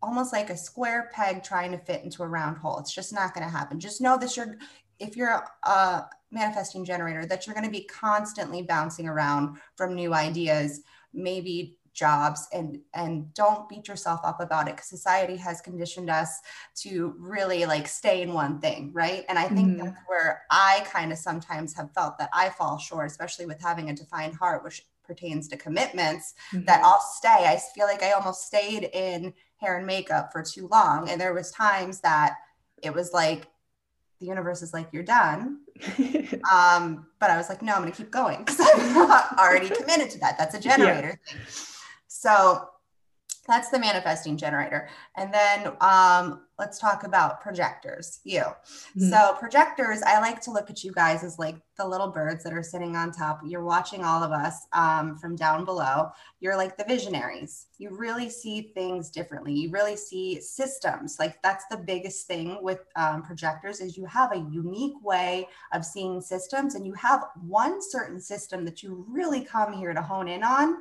almost like a square peg trying to fit into a round hole. It's just not going to happen. Just know that you're, if you're a, a manifesting generator, that you're going to be constantly bouncing around from new ideas, maybe jobs, and, and don't beat yourself up about it, because society has conditioned us to really like stay in one thing. Right. And I think mm-hmm. that's where I kind of sometimes have felt that I fall short, especially with having a defined heart, which pertains to commitments, mm-hmm. that I'll stay. I feel like I almost stayed in hair and makeup for too long. And there was times that it was like, the universe is like, you're done. Um, but I was like, no, I'm going to keep going, because I'm already committed to that. That's a generator yeah. thing. So that's the manifesting generator. And then um, let's talk about projectors, you. Mm-hmm. So projectors, I like to look at you guys as like the little birds that are sitting on top. You're watching all of us um, from down below. You're like the visionaries. You really see things differently. You really see systems. Like that's the biggest thing with um, projectors, is you have a unique way of seeing systems, and you have one certain system that you really come here to hone in on.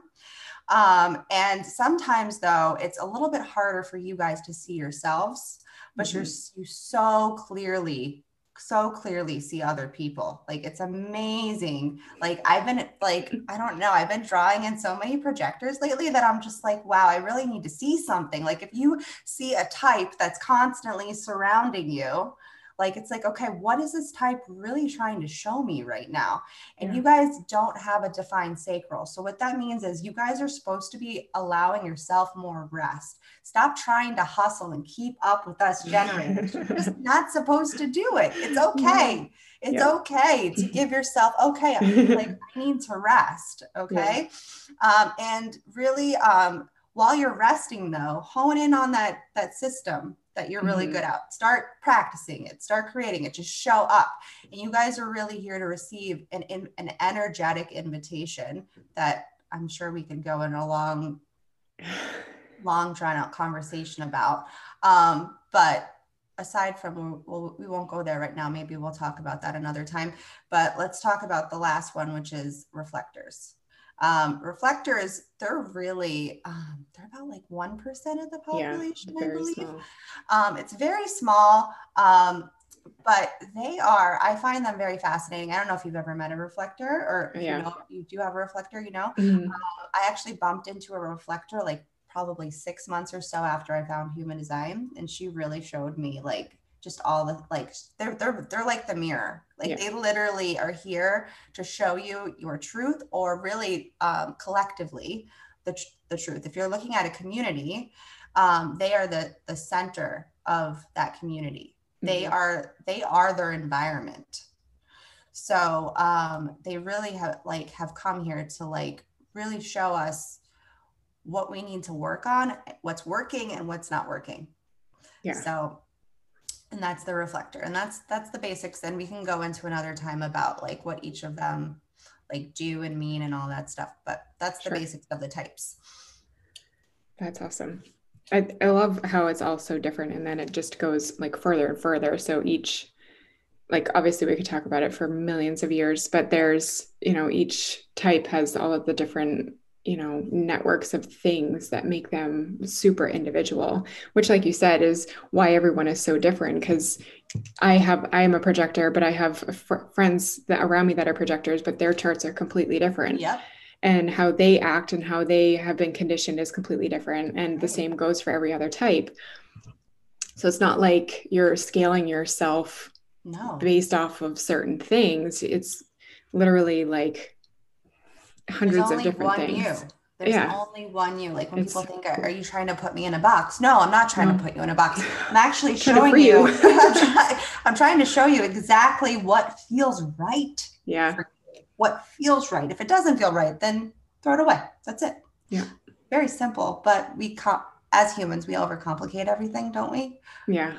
Um, and sometimes though, it's a little bit harder for you guys to see yourselves, but mm-hmm. you're, you so clearly, so clearly see other people. Like it's amazing. Like I've been like, I don't know, I've been drawing in so many projectors lately that I'm just like, wow, I really need to see something. Like if you see a type that's constantly surrounding you, like, it's like, okay, what is this type really trying to show me right now? And yeah. you guys don't have a defined sacral. So what that means is you guys are supposed to be allowing yourself more rest. Stop trying to hustle and keep up with us generators. You're just not supposed to do it. It's okay. It's yeah. okay to give yourself, okay, I'm like, I need to rest. Okay. Yeah. Um, and really, um, while you're resting though, hone in on that, that system that you're really mm-hmm. good at. Start practicing it, start creating it, just show up. And you guys are really here to receive an, an energetic invitation that I'm sure we could go in a long, long drawn out conversation about. Um, but aside from, we'll, we won't go there right now. Maybe we'll talk about that another time, but let's talk about the last one, which is reflectors. Um, reflectors, they're really, um, they're about like one percent of the population, yeah, I believe. Small. Um, it's very small, um, but they are, I find them very fascinating. I don't know if you've ever met a reflector, or if yeah. you know, you do have a reflector, you know, mm-hmm. um, I actually bumped into a reflector like probably six months or so after I found Human Design. And she really showed me like just all the, like, they're, they're, they're like the mirror. Like yeah. they literally are here to show you your truth, or really um, collectively the, tr- the truth. If you're looking at a community, um, they are the, the center of that community. Mm-hmm. They are, they are their environment. So um, they really have like have come here to like really show us what we need to work on, what's working and what's not working. Yeah. So and that's the reflector, and that's that's the basics. And we can go into another time about like what each of them like do and mean and all that stuff, but that's the sure. basics of the types. That's awesome. I, I love how it's all so different, and then it just goes like further and further. So each, like obviously we could talk about it for millions of years, but there's, you know, each type has all of the different, you know, networks of things that make them super individual, which like you said, is why everyone is so different. Because I have, I am a projector, but I have fr- friends that around me that are projectors, but their charts are completely different. Yep. And how they act and how they have been conditioned is completely different. And the same goes for every other type. So it's not like you're scaling yourself no. based off of certain things. It's literally like hundreds of different things. There's only one you. There's yeah. only one you. Like when it's, people think, are you trying to put me in a box? No, I'm not trying no. to put you in a box. I'm actually showing you. you. I'm, try, I'm trying to show you exactly what feels right. Yeah. For you, what feels right. If it doesn't feel right, then throw it away. That's it. Yeah. Very simple, but we co- as humans, we overcomplicate everything, don't we? Yeah.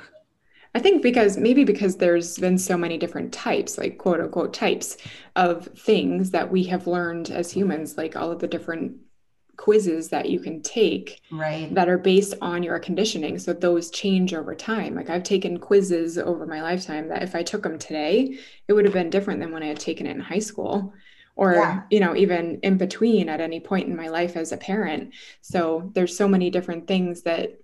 I think because maybe because there's been so many different types, like quote unquote types of things that we have learned as humans, like all of the different quizzes that you can take right. that are based on your conditioning. So those change over time. Like I've taken quizzes over my lifetime that if I took them today, it would have been different than when I had taken it in high school or, yeah. you know, even in between at any point in my life as a parent. So there's so many different things that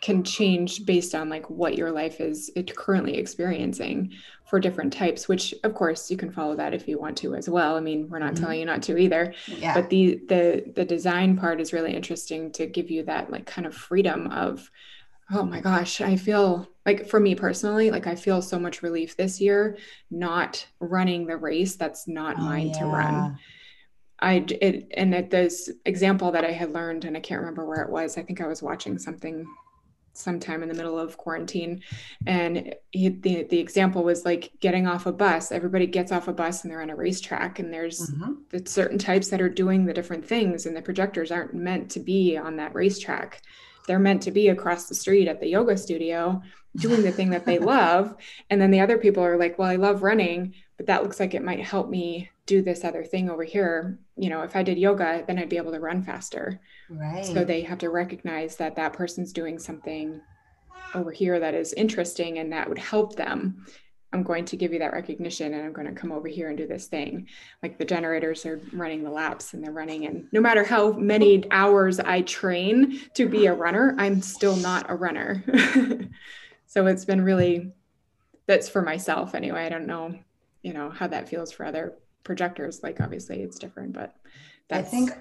can change based on like what your life is currently experiencing for different types, which of course you can follow that if you want to as well. I mean, we're not mm-hmm. telling you not to either, yeah. but the, the, the design part is really interesting to give you that like kind of freedom of, oh my gosh, I feel like for me personally, like I feel so much relief this year, not running the race. That's not oh, mine yeah. to run. I it, and at this example that I had learned, and I can't remember where it was, I think I was watching something sometime in the middle of quarantine. And he, the, the example was like getting off a bus. Everybody gets off a bus and they're on a racetrack and there's mm-hmm. the certain types that are doing the different things and the projectors aren't meant to be on that racetrack. They're meant to be across the street at the yoga studio doing the thing that they love. And then the other people are like, well, I love running, but that looks like it might help me do this other thing over here. You know, if I did yoga, then I'd be able to run faster. Right. So they have to recognize that that person's doing something over here that is interesting and that would help them. I'm going to give you that recognition and I'm going to come over here and do this thing. Like the generators are running the laps and they're running. And no matter how many hours I train to be a runner, I'm still not a runner. So it's been really, that's for myself anyway. I don't know, you know, how that feels for other projectors. Like obviously it's different, but that's... I think,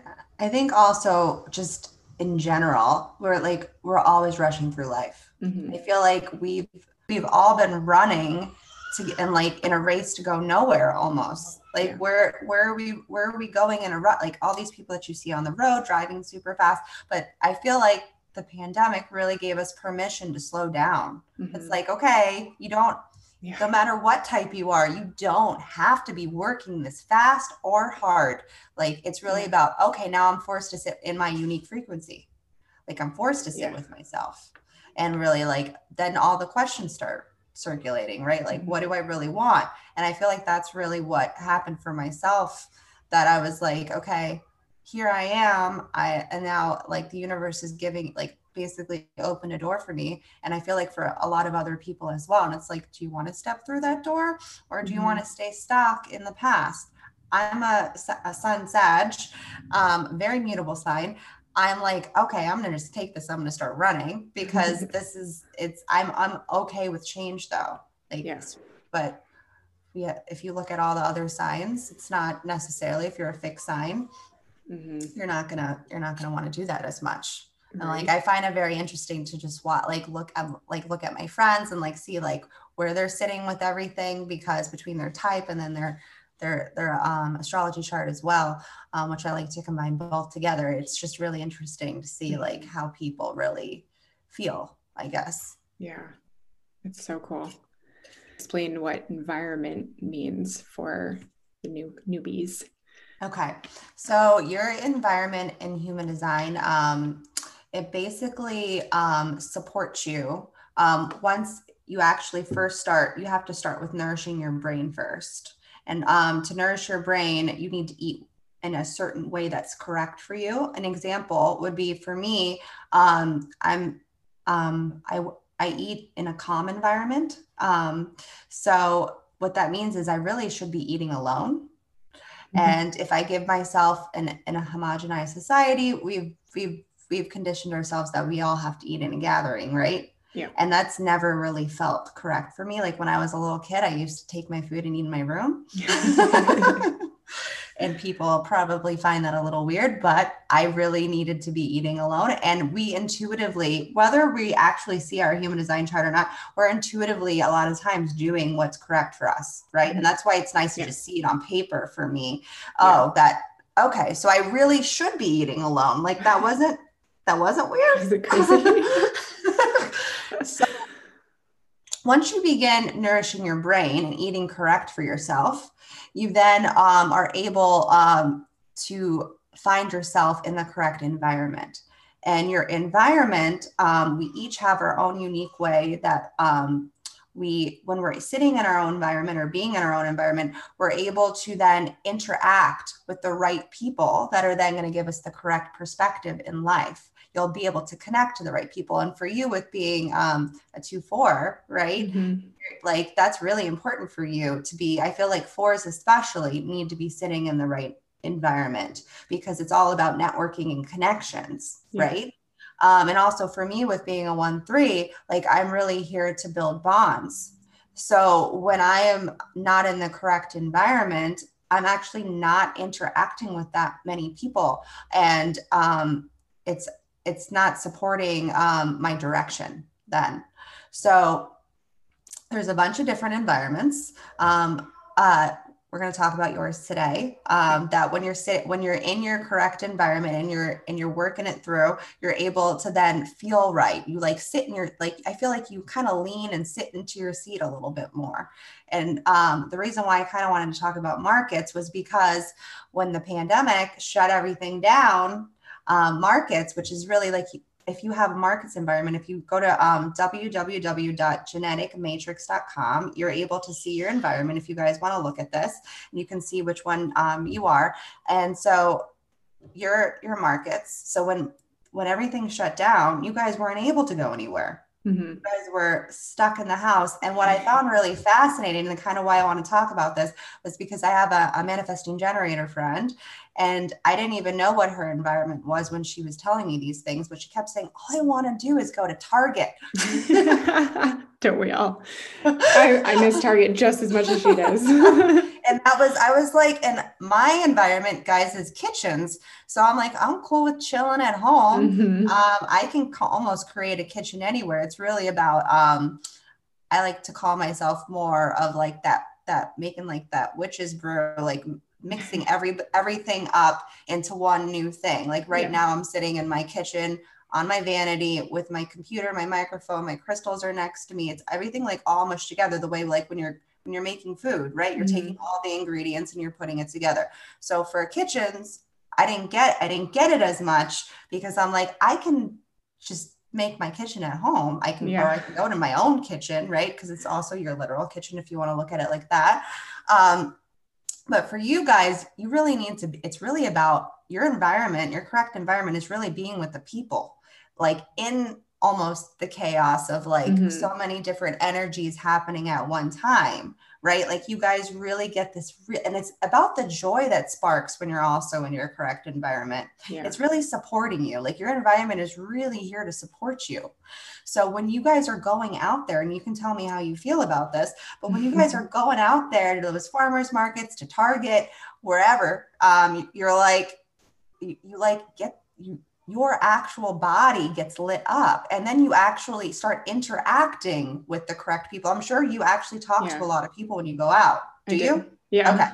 I think also just in general, we're like, we're always rushing through life. Mm-hmm. I feel like we've, we've all been running to and like in a race to go nowhere almost. Like yeah. where, where are we, where are we going in a rut? Like all these people that you see on the road driving super fast, but I feel like the pandemic really gave us permission to slow down. Mm-hmm. It's like, okay, you don't, yeah. no matter what type you are, you don't have to be working this fast or hard. Like it's really yeah. about, okay, now I'm forced to sit in my unique frequency. Like I'm forced to sit yeah. with myself and really like, then all the questions start circulating, right? Like, mm-hmm. what do I really want? And I feel like that's really what happened for myself, that I was like, okay, here I am. I, and now like the universe is giving, like basically opened a door for me. And I feel like for a lot of other people as well. And it's like, do you want to step through that door or do mm-hmm. you want to stay stuck in the past? I'm a, a sun Sag, um, very mutable sign. I'm like, okay, I'm going to just take this. I'm going to start running because this is, it's, I'm, I'm okay with change though. Like, yes, but yeah, if you look at all the other signs, it's not necessarily, if you're a fixed sign, mm-hmm. you're not gonna you're not gonna want to do that as much. Mm-hmm. And like I find it very interesting to just watch, like look at like look at my friends and like see like where they're sitting with everything, because between their type and then their their their um astrology chart as well, um which I like to combine both together. It's just really interesting to see like how people really feel, I guess. Yeah, it's so cool. Explain what environment means for the new newbies. Okay. So your environment in human design, um, it basically um, supports you. Um, once you actually first start, you have to start with nourishing your brain first. And um, to nourish your brain, you need to eat in a certain way that's correct for you. An example would be for me, um, I'm, um, I, I eat in a calm environment. Um, so what that means is I really should be eating alone. Mm-hmm. And if I give myself an, in a homogenized society, we've, we've, we've conditioned ourselves that we all have to eat in a gathering. Right. Yeah. And that's never really felt correct for me. Like when I was a little kid, I used to take my food and eat in my room. Yeah. And people probably find that a little weird, but I really needed to be eating alone. And we intuitively, whether we actually see our human design chart or not, we're intuitively a lot of times doing what's correct for us, right? Mm-hmm. And that's why it's nice yeah. to just see it on paper for me. Yeah. Oh, that okay, so I really should be eating alone. Like that wasn't, that wasn't weird. So once you begin nourishing your brain and eating correct for yourself, you then um, are able um, to find yourself in the correct environment. And your environment, um, we each have our own unique way that um, we, when we're sitting in our own environment or being in our own environment, we're able to then interact with the right people that are then going to give us the correct perspective in life. You'll be able to connect to the right people. And for you with being um, a two four, right? Mm-hmm. Like that's really important for you to be, I feel like fours especially need to be sitting in the right environment because it's all about networking and connections, yeah. right? Um, and also for me with being a one three, like I'm really here to build bonds. So when I am not in the correct environment, I'm actually not interacting with that many people. And um, it's, it's not supporting um, my direction then. So there's a bunch of different environments. Um, uh, we're going to talk about yours today, um, that when you're sit- when you're in your correct environment and you're, and you're working it through, you're able to then feel right. You like sit in your, like, I feel like you kind of lean and sit into your seat a little bit more. And um, the reason why I kind of wanted to talk about markets was because when the pandemic shut everything down, um, markets, which is really like, if you have a markets environment, if you go to um, w w w dot genetic matrix dot com, you're able to see your environment. If you guys want to look at this, and you can see which one um, you are. And so your, your markets. So when, when everything shut down, you guys weren't able to go anywhere. Mm-hmm. You guys were stuck in the house. And what I found really fascinating and kind of why I want to talk about this was because I have a, a manifesting generator friend. And I didn't even know what her environment was when she was telling me these things, but she kept saying, all I want to do is go to Target. Don't we all? I, I miss Target just as much as she does. And that was, I was like, in my environment, guys, is kitchens. So I'm like, I'm cool with chilling at home. Mm-hmm. Um, I can ca- almost create a kitchen anywhere. It's really about, um, I like to call myself more of like that, that making like that witch's brew, like mixing every everything up into one new thing. Like right yeah. now I'm sitting in my kitchen on my vanity with my computer, my microphone, my crystals are next to me. It's everything like all mushed together the way like when you're when you're making food, right? You're mm-hmm. taking all the ingredients and you're putting it together. So for kitchens, I didn't get I didn't get it as much because I'm like, I can just make my kitchen at home. I can, yeah. or I can go to my own kitchen, right? Because it's also your literal kitchen if you want to look at it like that. Um, But for you guys, you really need to, it's really about your environment. Your correct environment is really being with the people, like in almost the chaos of like mm-hmm. so many different energies happening at one time, right? Like you guys really get this, re- and it's about the joy that sparks when you're also in your correct environment. Yeah. It's really supporting you. Like your environment is really here to support you. So when you guys are going out there, and you can tell me how you feel about this, but when you guys are going out there to those farmers markets, to Target, wherever, um, you're like, you, you like get, you, your actual body gets lit up and then you actually start interacting with the correct people. I'm sure you actually talk yeah. to a lot of people when you go out. Do I you? Do. Yeah. Okay.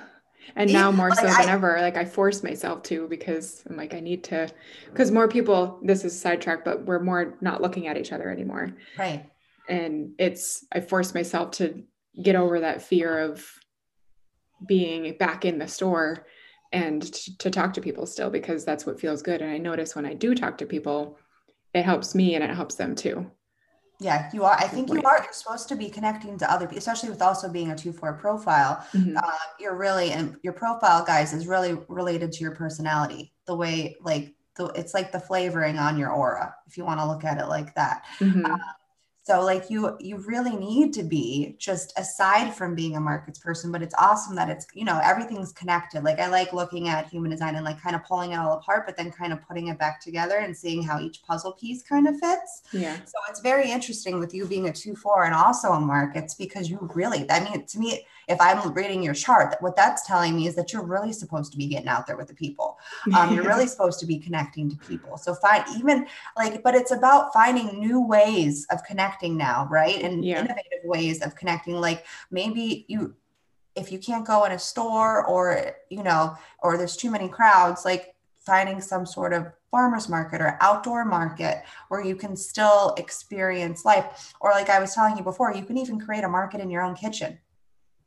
And See? now more like so I, than ever, like I force myself to, because I'm like, I need to, because more people, this is sidetracked, but we're more not looking at each other anymore. Right. And it's, I force myself to get over that fear of being back in the store and to talk to people still, because that's what feels good. And I notice when I do talk to people, it helps me and it helps them too. Yeah, you are. I think you are. You're supposed to be connecting to other people, especially with also being a two four profile. Mm-hmm. Uh, you're really, and your profile, guys, is really related to your personality. The way, like, the, it's like the flavoring on your aura, if you want to look at it like that. Mm-hmm. Uh, So like you, you really need to be just aside from being a markets person, but it's awesome that it's, you know, everything's connected. Like I like looking at human design and like kind of pulling it all apart, but then kind of putting it back together and seeing how each puzzle piece kind of fits. Yeah. So it's very interesting with you being a two, four and also a markets, because you really, I mean, to me, if I'm reading your chart, what that's telling me is that you're really supposed to be getting out there with the people. Um, you're really supposed to be connecting to people. So find even like, but it's about finding new ways of connecting now, right? And yeah. innovative ways of connecting. Like maybe you, if you can't go in a store or, you know, or there's too many crowds, like finding some sort of farmer's market or outdoor market where you can still experience life. Or like I was telling you before, you can even create a market in your own kitchen.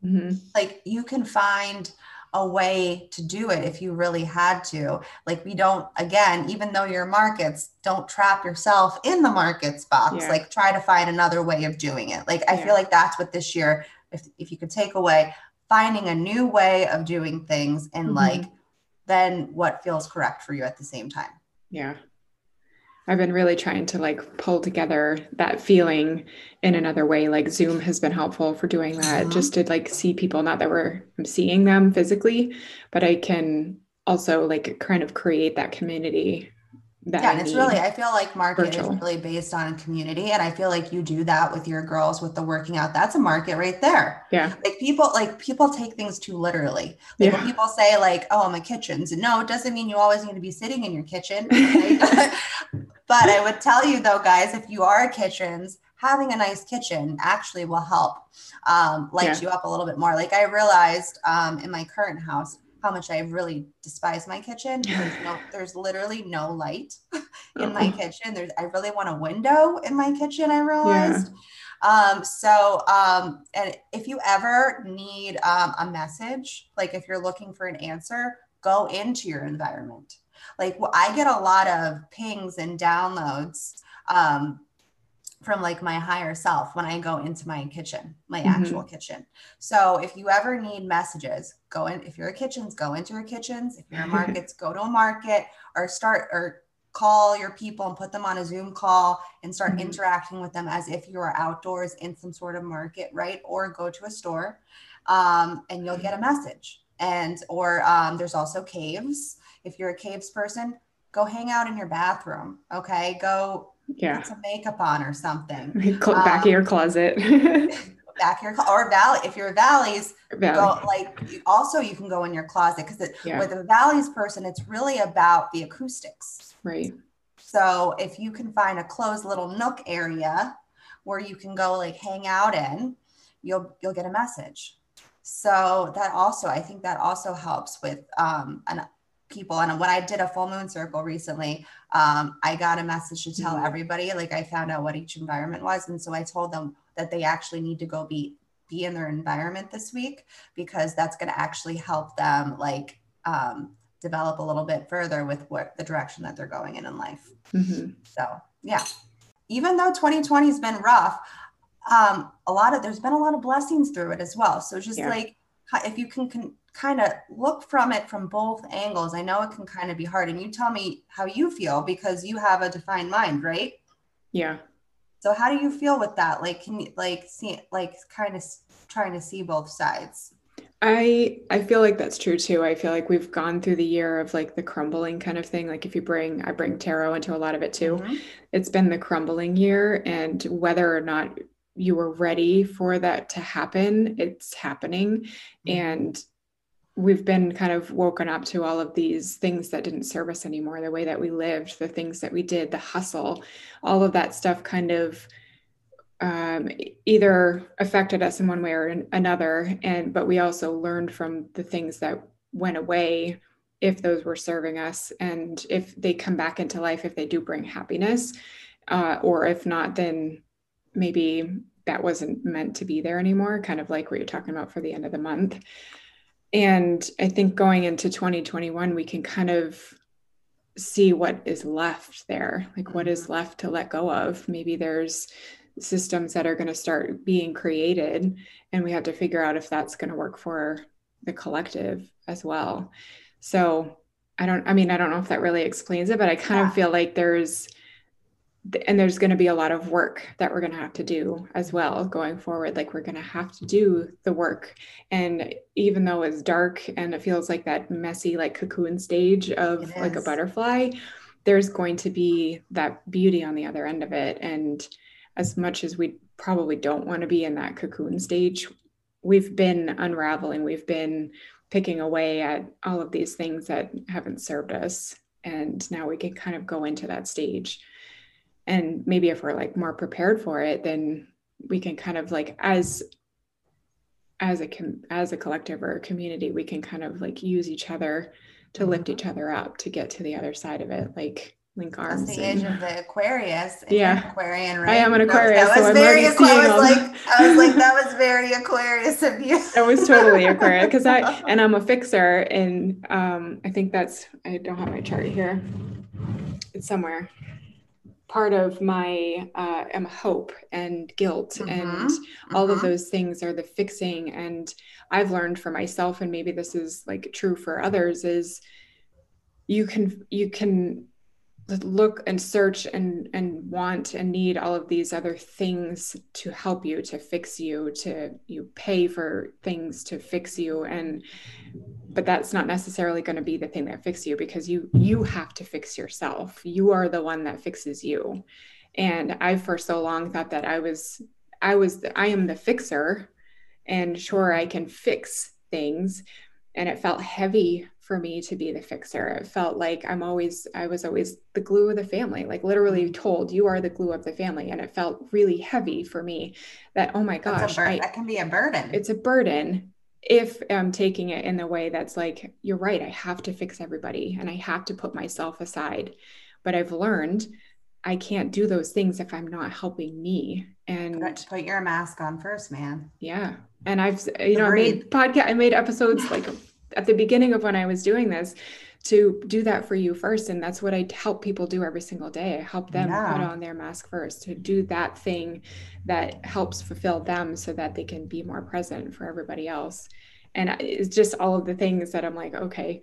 Mm-hmm. Like you can find a way to do it if you really had to. Like we don't, again, even though you're markets, don't trap yourself in the markets box. Yeah. Like try to find another way of doing it. Like I yeah. feel like that's what this year, if if you could take away, finding a new way of doing things and mm-hmm. like then what feels correct for you at the same time. Yeah. I've been really trying to like pull together that feeling in another way. Like Zoom has been helpful for doing that mm-hmm. just to like see people, not that we're I'm seeing them physically, but I can also like kind of create that community. That yeah. And it's really, I feel like market virtual. Is really based on community. And I feel like you do that with your girls, with the working out, that's a market right there. Yeah. Like people, like people take things too literally. Like yeah. when people say like, oh, my kitchen's, no, it doesn't mean you always need to be sitting in your kitchen. Right? But I would tell you though, guys, if you are kitchens, having a nice kitchen actually will help um, light yeah. you up a little bit more. Like I realized um, in my current house, how much I really despise my kitchen. There's, no, there's literally no light in my kitchen. There's, I really want a window in my kitchen, I realized. Yeah. Um, so, um, and if you ever need um, a message, like if you're looking for an answer, go into your environment. Like well, I get a lot of pings and downloads um, from like my higher self when I go into my kitchen, my mm-hmm. actual kitchen. So if you ever need messages, go in, if you're a kitchens, go into your kitchens, if you're a markets, go to a market or start or call your people and put them on a Zoom call and start mm-hmm. interacting with them as if you are outdoors in some sort of market, right? Or go to a store um, and you'll get a message. And, or um, there's also caves. If you're a caves person, go hang out in your bathroom. Okay. Go yeah. put some makeup on or something. Back um, of your closet. back of your closet. Or valley. If you're valleys, valley. Go, like also you can go in your closet because yeah. with a valleys person, it's really about the acoustics. Right. So if you can find a closed little nook area where you can go like hang out in, you'll, you'll get a message. So that also, I think that also helps with um, an people. And when I did a full moon circle recently, um, I got a message to tell mm-hmm. everybody, like I found out what each environment was. And so I told them that they actually need to go be, be in their environment this week, because that's going to actually help them like um, develop a little bit further with what the direction that they're going in in life. Mm-hmm. So yeah, even though twenty twenty has been rough, um, a lot of, there's been a lot of blessings through it as well. So just yeah. like, if you can, can kind of look from it from both angles. I know it can kind of be hard, and you tell me how you feel because you have a defined mind, right? Yeah. So how do you feel with that? Like, can you like see, like kind of trying to see both sides? I, I feel like that's true too. I feel like we've gone through the year of like the crumbling kind of thing. Like if you bring, I bring tarot into a lot of it too. Mm-hmm. It's been the crumbling year, and whether or not you were ready for that to happen, it's happening. Mm-hmm. And we've been kind of woken up to all of these things that didn't serve us anymore, the way that we lived, the things that we did, the hustle, all of that stuff kind of um, either affected us in one way or another. And, but we also learned from the things that went away, if those were serving us, and if they come back into life, if they do bring happiness, uh, or if not, then maybe that wasn't meant to be there anymore. Kind of like what you're talking about for the end of the month. And I think going into twenty twenty-one, we can kind of see what is left there, like what is left to let go of. Maybe there's systems that are going to start being created, and we have to figure out if that's going to work for the collective as well. So I don't, I mean, I don't know if that really explains it, but I kind yeah. of feel like there's, and there's going to be a lot of work that we're going to have to do as well going forward. Like we're going to have to do the work. And even though it's dark and it feels like that messy, like cocoon stage of like a butterfly, there's going to be that beauty on the other end of it. And as much as we probably don't want to be in that cocoon stage, we've been unraveling, we've been picking away at all of these things that haven't served us. And now we can kind of go into that stage. And maybe if we're like more prepared for it, then we can kind of like, as as a com- as a collective or a community, we can kind of like use each other to mm-hmm. lift each other up to get to the other side of it, like link arms. That's the and... age of the Aquarius. And yeah, you're Aquarian, right? I am an Aquarius. That was, that was so very. I was them. like, I was like, that was very Aquarius of you. That was totally Aquarius, because I and I'm a fixer, and um, I think that's. I don't have my chart here. It's somewhere. Part of my uh, am hope and guilt mm-hmm. and all mm-hmm. of those things are the fixing. And I've learned for myself, and maybe this is like true for others, is you can you can look and search and and want and need all of these other things to help you, to fix you, to you pay for things to fix you, and but that's not necessarily going to be the thing that fixes you, because you you have to fix yourself. You are the one that fixes you. And I for so long thought that I was I was the, I am the fixer, and sure, I can fix things, and it felt heavy for me to be the fixer. It felt like I'm always, I was always the glue of the family, like literally told you are the glue of the family. And it felt really heavy for me that, oh my gosh, I, that can be a burden. It's a burden if I'm taking it in the way that's like, you're right, I have to fix everybody and I have to put myself aside. But I've learned I can't do those things if I'm not helping me. And put, put your mask on first, man. Yeah. And I've, you know, I made podcast, I made episodes like at the beginning of when I was doing this to do that for you first. And that's what I help people do every single day. I help them yeah. put on their mask first, to do that thing that helps fulfill them so that they can be more present for everybody else. And it's just all of the things that I'm like, okay.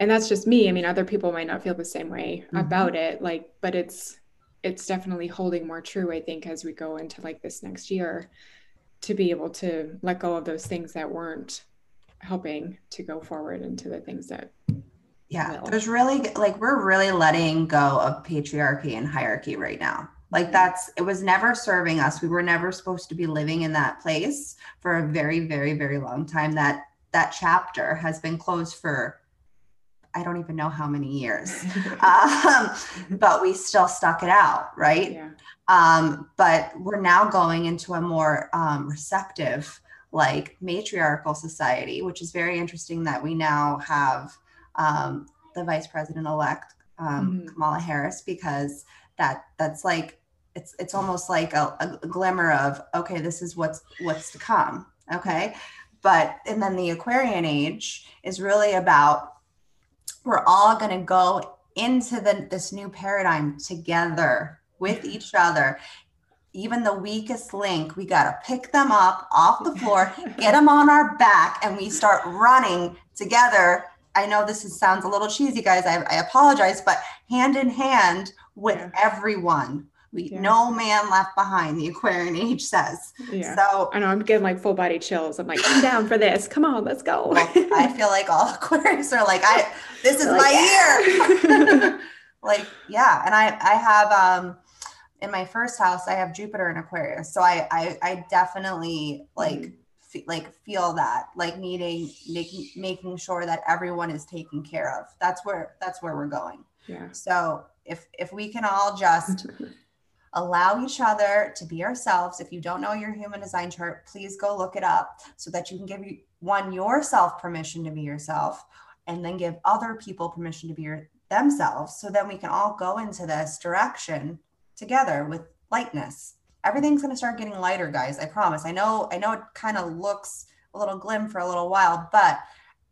And that's just me. I mean, other people might not feel the same way mm-hmm. about it. Like, but it's, it's definitely holding more true, I think, as we go into like this next year, to be able to let go of those things that weren't helping to go forward into the things that yeah will. There's really like we're really letting go of patriarchy and hierarchy right now. Like that's it was never serving us. We were never supposed to be living in that place for a very very very long time. That that chapter has been closed for I don't even know how many years, um, but we still stuck it out, right? Yeah. Um, but we're now going into a more um, receptive like matriarchal society, which is very interesting that we now have um, the vice president-elect um, mm-hmm. Kamala Harris, because that that's like, it's it's almost like a, a glimmer of, okay, this is what's what's to come, okay? But, and then the Aquarian age is really about, we're all gonna go into the, this new paradigm together with each other. Even the weakest link, we got to pick them up off the floor, get them on our back, and we start running together. I know this is, sounds a little cheesy, guys. I, I apologize, but hand in hand with yeah. everyone. We yeah. no man left behind, the Aquarian age says. Yeah. So I know I'm getting like full body chills. I'm like, I'm down for this. Come on, let's go. Well, I feel like all Aquarians are like, I this is like, my yeah. year. Like, yeah. And I I have um in my first house, I have Jupiter in Aquarius. So I, I, I definitely like, mm. f- like feel that, like needing, making, making sure that everyone is taken care of. That's where, that's where we're going. Yeah. So if, if we can all just allow each other to be ourselves, if you don't know your human design chart, please go look it up so that you can give you one yourself permission to be yourself, and then give other people permission to be your, themselves. So then we can all go into this direction together with lightness. Everything's going to start getting lighter, guys. I promise. I know, I know it kind of looks a little glim for a little while, but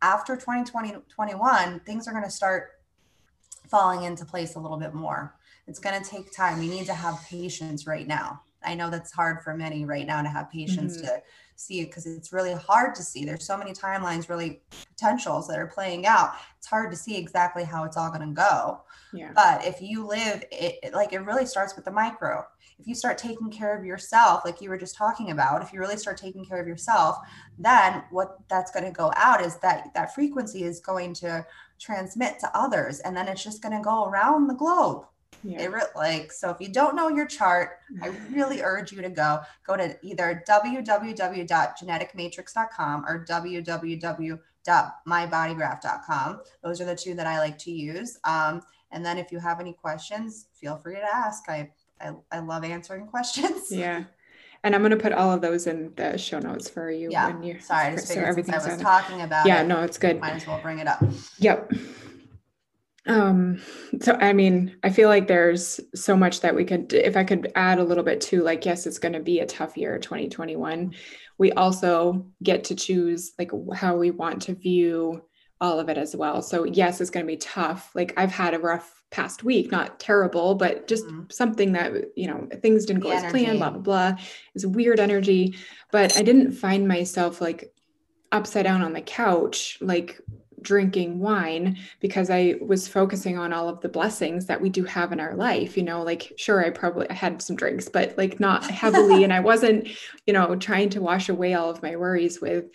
after twenty twenty, twenty-one, things are going to start falling into place a little bit more. It's going to take time. We need to have patience right now. I know that's hard for many right now to have patience mm-hmm. to see it, because it's really hard to see. There's so many timelines, really potentials that are playing out. It's hard to see exactly how it's all going to go. Yeah. But if you live, it, it like it really starts with the micro. If you start taking care of yourself, like you were just talking about, if you really start taking care of yourself, then what that's going to go out is that that frequency is going to transmit to others, and then it's just going to go around the globe. Yeah. It re- like so if you don't know your chart, I really urge you to go go to either w w w dot genetic matrix dot com or w w w dot my body graph dot com. Those are the two that I like to use. Um, and then if you have any questions, feel free to ask. I I, I love answering questions. Yeah. And I'm going to put all of those in the show notes for you. Yeah. When you, sorry, I just figured so everything I was on. talking about. Yeah, it, no, it's good. Might as well bring it up. Yep. Um, so, I mean, I feel like there's so much that we could, if I could add a little bit to, like, yes, it's going to be a tough year, twenty twenty-one. We also get to choose like how we want to view all of it as well. So yes, it's going to be tough. Like, I've had a rough past week, not terrible, but just mm-hmm. something that, you know, things didn't the go energy. as planned, blah, blah, blah. It's weird energy, but I didn't find myself like upside down on the couch, like drinking wine, because I was focusing on all of the blessings that we do have in our life, you know, like, sure, I probably I had some drinks, but like not heavily. And I wasn't, you know, trying to wash away all of my worries with,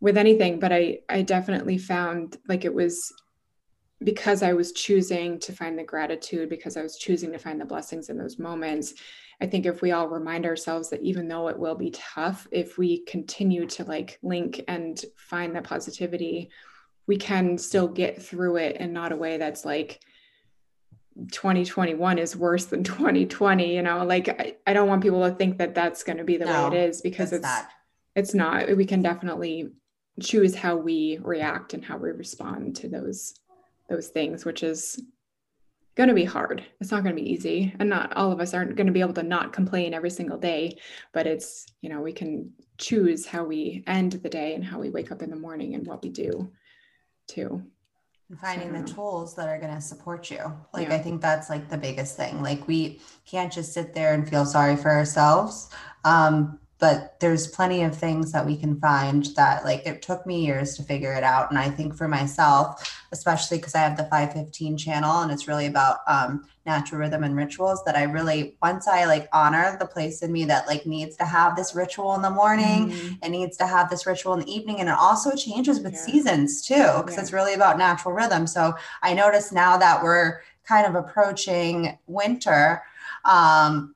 with anything. But I, I definitely found like it was because I was choosing to find the gratitude, because I was choosing to find the blessings in those moments. I think if we all remind ourselves that even though it will be tough, if we continue to like link and find the positivity, we can still get through it, and not a way that's like twenty twenty-one is worse than twenty twenty, you know, like I, I don't want people to think that that's going to be the no, way it is, because it's, it's, it's not. We can definitely choose how we react and how we respond to those, those things, which is going to be hard. It's not going to be easy. And not all of us aren't going to be able to not complain every single day, but it's, you know, we can choose how we end the day and how we wake up in the morning and what we do too. And finding the tools that are going to support you. Like, yeah. I think that's like the biggest thing. Like, we can't just sit there and feel sorry for ourselves. Um, but there's plenty of things that we can find that, like, it took me years to figure it out. And I think for myself, especially because I have the five fifteen channel, and it's really about um, natural rhythm and rituals, that I really, once I like honor the place in me that like needs to have this ritual in the morning, mm-hmm. it needs to have this ritual in the evening. And it also changes with yeah. seasons too, because yeah. it's really about natural rhythm. So I notice now that we're kind of approaching winter, um,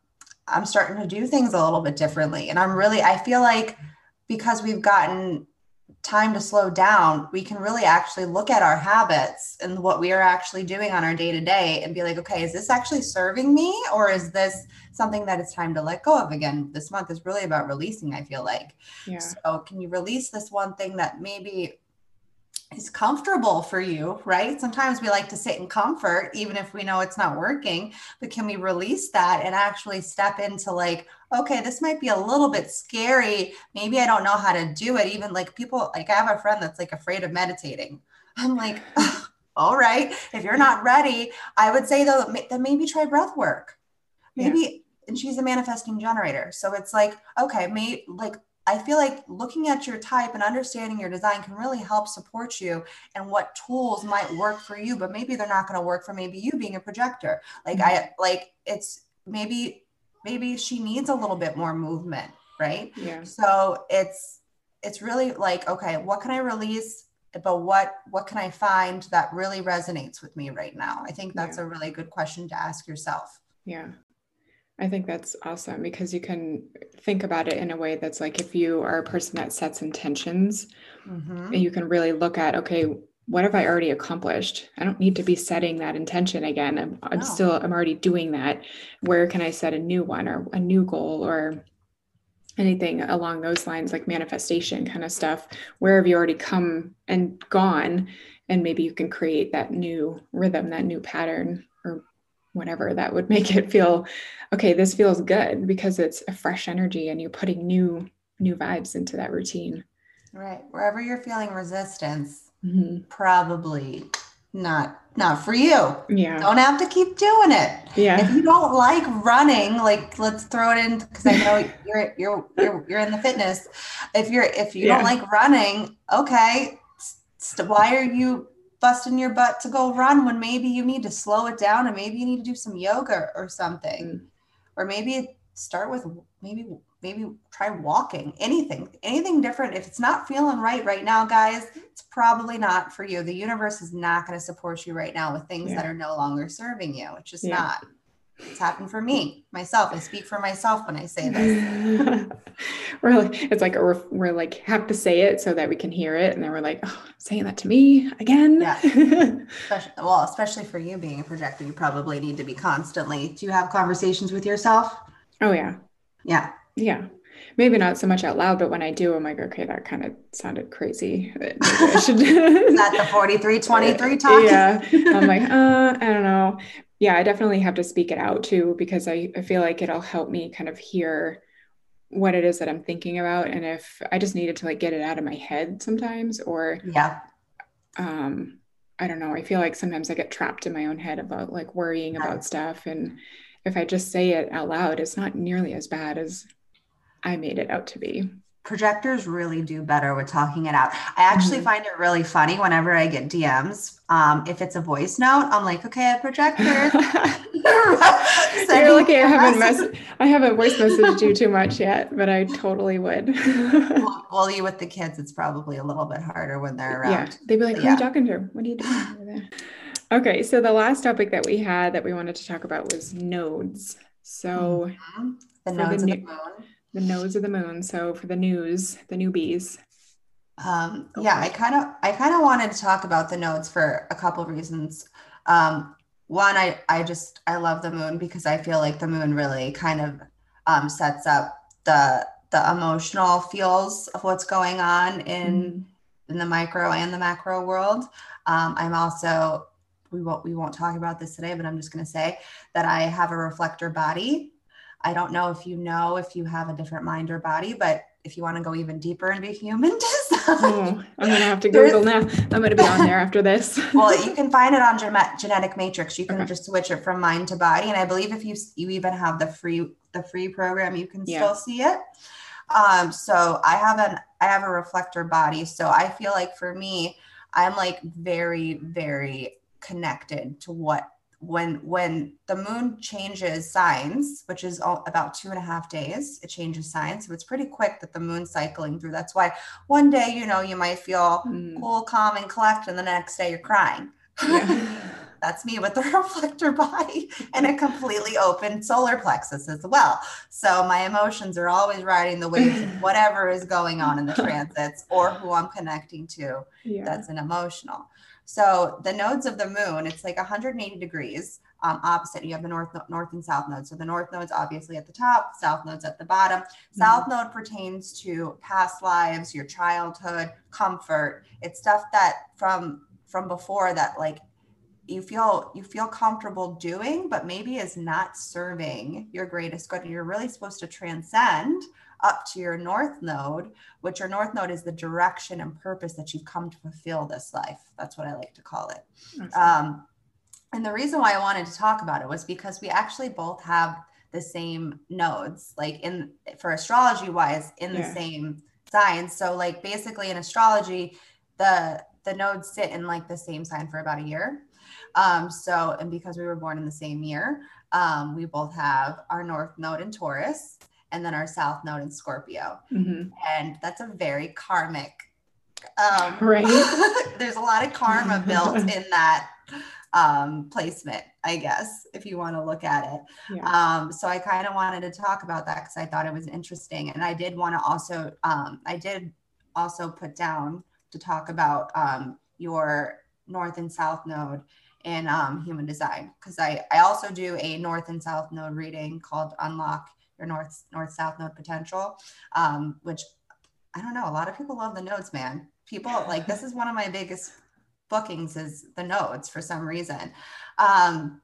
I'm starting to do things a little bit differently. And I'm really, I feel like because we've gotten time to slow down, we can really actually look at our habits and what we are actually doing on our day to day and be like, okay, is this actually serving me? Or is this something that it's time to let go of again? This month is really about releasing, I feel like. Yeah. So can you release this one thing that maybe is comfortable for you, right? Sometimes we like to sit in comfort, even if we know it's not working, but can we release that and actually step into like, okay, this might be a little bit scary. Maybe I don't know how to do it. Even like people, like I have a friend that's like afraid of meditating. I'm like, oh, all right, if you're not ready, I would say though, then maybe try breath work. Maybe, yeah. And she's a manifesting generator. So it's like, okay, maybe like, I feel like looking at your type and understanding your design can really help support you and what tools might work for you, but maybe they're not going to work for maybe you being a projector. Like mm-hmm. I, like it's maybe, maybe she needs a little bit more movement. Right. Yeah. So it's, it's really like, okay, what can I release? But what, what can I find that really resonates with me right now? I think that's yeah. a really good question to ask yourself. Yeah. I think that's awesome, because you can think about it in a way that's like, if you are a person that sets intentions, mm-hmm. and you can really look at, okay, what have I already accomplished? I don't need to be setting that intention again. I'm, I'm no. still, I'm already doing that. Where can I set a new one or a new goal or anything along those lines, like manifestation kind of stuff? Where have you already come and gone? And maybe you can create that new rhythm, that new pattern, or whatever that would make it feel, okay, this feels good, because it's a fresh energy and you're putting new, new vibes into that routine. Right. Wherever you're feeling resistance, mm-hmm. probably not, not for you. Yeah. Don't have to keep doing it. Yeah. If you don't like running, like let's throw it in, because I know you're, you're, you're, you're in the fitness. If you're, if you yeah. don't like running, okay. St- why are you busting your butt to go run when maybe you need to slow it down, and maybe you need to do some yoga or something, mm. or maybe start with maybe, maybe try walking, anything, anything different. If it's not feeling right right now, guys, it's probably not for you. The universe is not going to support you right now with things yeah. that are no longer serving you. It's just yeah. not, it's happened for me, myself. I speak for myself when I say this. We're like, it's like, a, we're like, have to say it so that we can hear it. And then we're like, oh, I'm saying that to me again. Yeah. especially, well, especially for you being a projector, you probably need to be constantly, do you have conversations with yourself? Oh yeah. Yeah. Yeah. maybe not so much out loud, but when I do, I'm like, okay, that kind of sounded crazy. I should. Is that the forty-three twenty-three talk? Yeah. I'm like, uh, I don't know. Yeah, I definitely have to speak it out too, because I, I feel like it'll help me kind of hear what it is that I'm thinking about. And if I just needed to like get it out of my head sometimes, or yeah, um, I don't know. I feel like sometimes I get trapped in my own head about like worrying yeah. about stuff. And if I just say it out loud, it's not nearly as bad as I made it out to be. Projectors really do better with talking it out. I actually mm-hmm. find it really funny whenever I get D Ms. Um, if it's a voice note, I'm like, okay, a projector. You're lucky I haven't mess- I haven't voice messaged you too much yet, but I totally would. well, well, you with the kids, it's probably a little bit harder when they're around. Yeah, they'd be like, who yeah. are you talking to? What are you doing over there? Okay, so the last topic that we had that we wanted to talk about was nodes. So mm-hmm. the nodes the of new- the moon. The nodes of the moon. So for the news, the newbies. Um, okay. Yeah, I kind of, I kind of wanted to talk about the nodes for a couple of reasons. Um, one, I, I just, I love the moon because I feel like the moon really kind of um, sets up the, the emotional feels of what's going on in, mm. in the micro and the macro world. Um, I'm also, we won't, we won't talk about this today, but I'm just going to say that I have a reflector body. I don't know if you know if you have a different mind or body, but if you want to go even deeper into human design, oh, I'm going to have to Google now. I'm going to be on there after this. Well, you can find it on Gen- Genetic Matrix. You can okay. just switch it from mind to body, and I believe if you you even have the free the free program, you can yeah. still see it. Um, so I have an I have a reflector body, so I feel like for me, I'm like very very connected to what. When when the moon changes signs, which is all, about two and a half days, it changes signs. So it's pretty quick that the moon's cycling through. That's why one day, you know, you might feel mm. cool, calm, and collect, and the next day you're crying. Yeah. That's me with the reflector body and a completely open solar plexus as well. So my emotions are always riding the waves of whatever is going on in the transits or who I'm connecting to yeah. that's an emotional. So the nodes of the moon, it's like one hundred eighty degrees um, opposite. You have the north, north and south nodes. So the north node's obviously at the top, south node's at the bottom. South mm-hmm. node pertains to past lives, your childhood, comfort. It's stuff that from from before that like you feel you feel comfortable doing, but maybe is not serving your greatest good. And you're really supposed to transcend up to your north node, which your north node is the direction and purpose that you've come to fulfill this life. That's what I like to call it. Awesome. Um, and the reason why I wanted to talk about it was because we actually both have the same nodes, like in for astrology wise, in yeah. the same sign. So like basically in astrology, the the nodes sit in like the same sign for about a year. Um, so, and because we were born in the same year, um, we both have our north node in Taurus, and then our south node in Scorpio. Mm-hmm. And that's a very karmic, um, right. there's a lot of karma built in that, um, placement, I guess, if you want to look at it. Yeah. Um, so I kind of wanted to talk about that cause I thought it was interesting. And I did want to also, um, I did also put down to talk about, um, your north and south node in, um, human design. Cause I, I also do a north and south node reading called Unlock Your North, North, South Node Potential, um, which I don't know. A lot of people love the nodes, man. People like, this is one of my biggest bookings is the nodes for some reason. Um,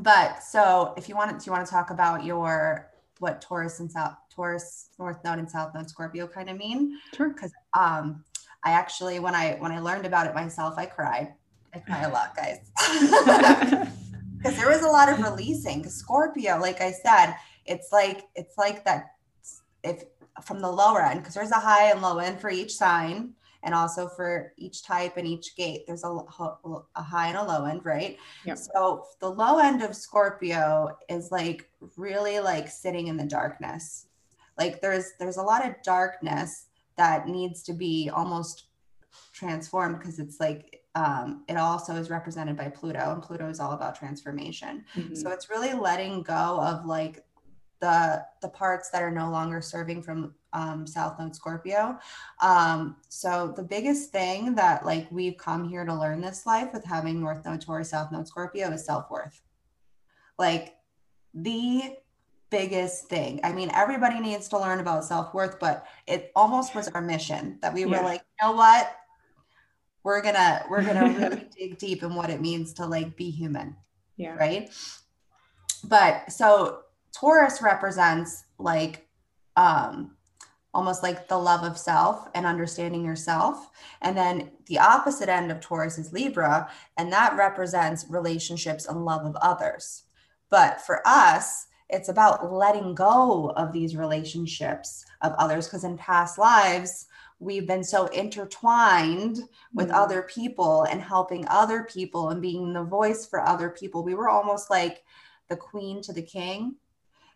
but so if you want to, you want to talk about your, what Taurus and South Taurus, North Node and South Node Scorpio kind of mean? Sure. Cause, um, I actually, when I, when I learned about it myself, I cried. I cry a lot, guys. Cause there was a lot of releasing. Cause Scorpio, like I said, It's like, it's like that if from the lower end, because there's a high and low end for each sign and also for each type and each gate, there's a, a high and a low end, right? Yep. So the low end of Scorpio is like really like sitting in the darkness. Like there's, there's a lot of darkness that needs to be almost transformed because it's like, um, it also is represented by Pluto, and Pluto is all about transformation. Mm-hmm. So it's really letting go of like, the the parts that are no longer serving from um, South Node Scorpio. Um, so the biggest thing that like we've come here to learn this life with having North Node Taurus, South Node Scorpio is self-worth. Like the biggest thing. I mean, everybody needs to learn about self-worth, but it almost was our mission that we were yeah. like, you know what? We're gonna, we're gonna really dig deep in what it means to like be human. Yeah. Right. But so Taurus represents like, um, almost like the love of self and understanding yourself. And then the opposite end of Taurus is Libra, and that represents relationships and love of others. But for us, it's about letting go of these relationships of others, because in past lives, we've been so intertwined with mm-hmm. other people and helping other people and being the voice for other people. We were almost like the queen to the king.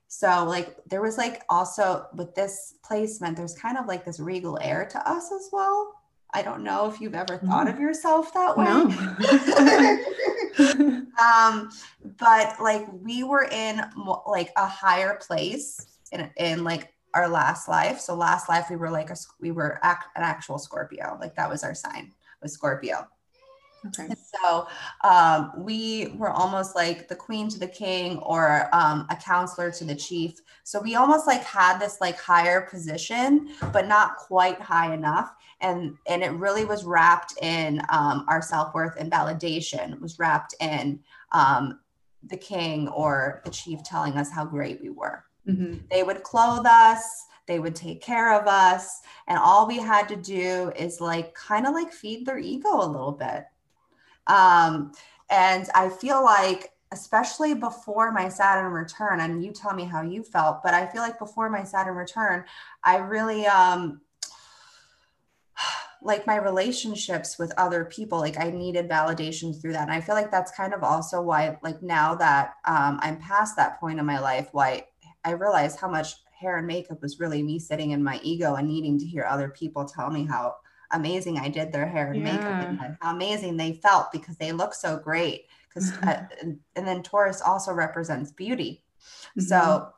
So like there was like also with this placement, there's kind of like this regal air to us as well. I don't know if you've ever thought of yourself that way. No. um, but like we were in like a higher place in, in like our last life. So last life we were like a, we were act, an actual Scorpio. Like that was our sign, was Scorpio. Okay. So um, we were almost like the queen to the king, or um, a counselor to the chief. So we almost like had this like higher position, but not quite high enough. And and it really was wrapped in um, our self-worth and validation. It was wrapped in um, the king or the chief telling us how great we were. Mm-hmm. They would clothe us. They would take care of us. And all we had to do is like kind of like feed their ego a little bit. Um, and I feel like, especially before my Saturn return, and you tell me how you felt, but I feel like before my Saturn return, I really, um, like my relationships with other people, like I needed validation through that. And I feel like that's kind of also why, like now that, um, I'm past that point in my life, why I realized how much hair and makeup was really me sitting in my ego and needing to hear other people tell me how amazing I did their hair and yeah. makeup, and how amazing they felt because they look so great. Because uh, and then Taurus also represents beauty, mm-hmm. so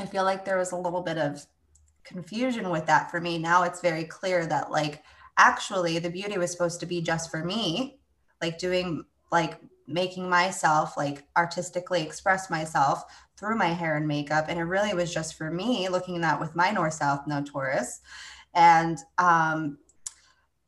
I feel like there was a little bit of confusion with that for me. Now it's very clear that like actually the beauty was supposed to be just for me, like doing like making myself like artistically express myself through my hair and makeup, and it really was just for me looking at that with my north south no Taurus, and um.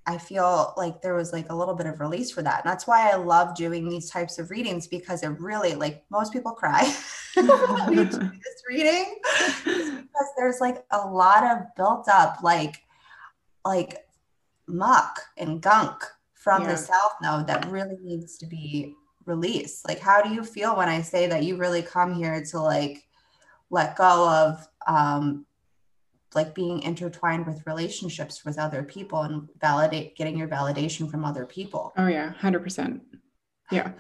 I feel like there was like a little bit of release for that. And that's why I love doing these types of readings, because it really, like most people cry when we do this reading, because there's like a lot of built up, like, like muck and gunk from yeah. the South Node that really needs to be released. Like, how do you feel when I say that you really come here to like, let go of, um, like being intertwined with relationships with other people and validate getting your validation from other people? Oh yeah. one hundred percent. Yeah.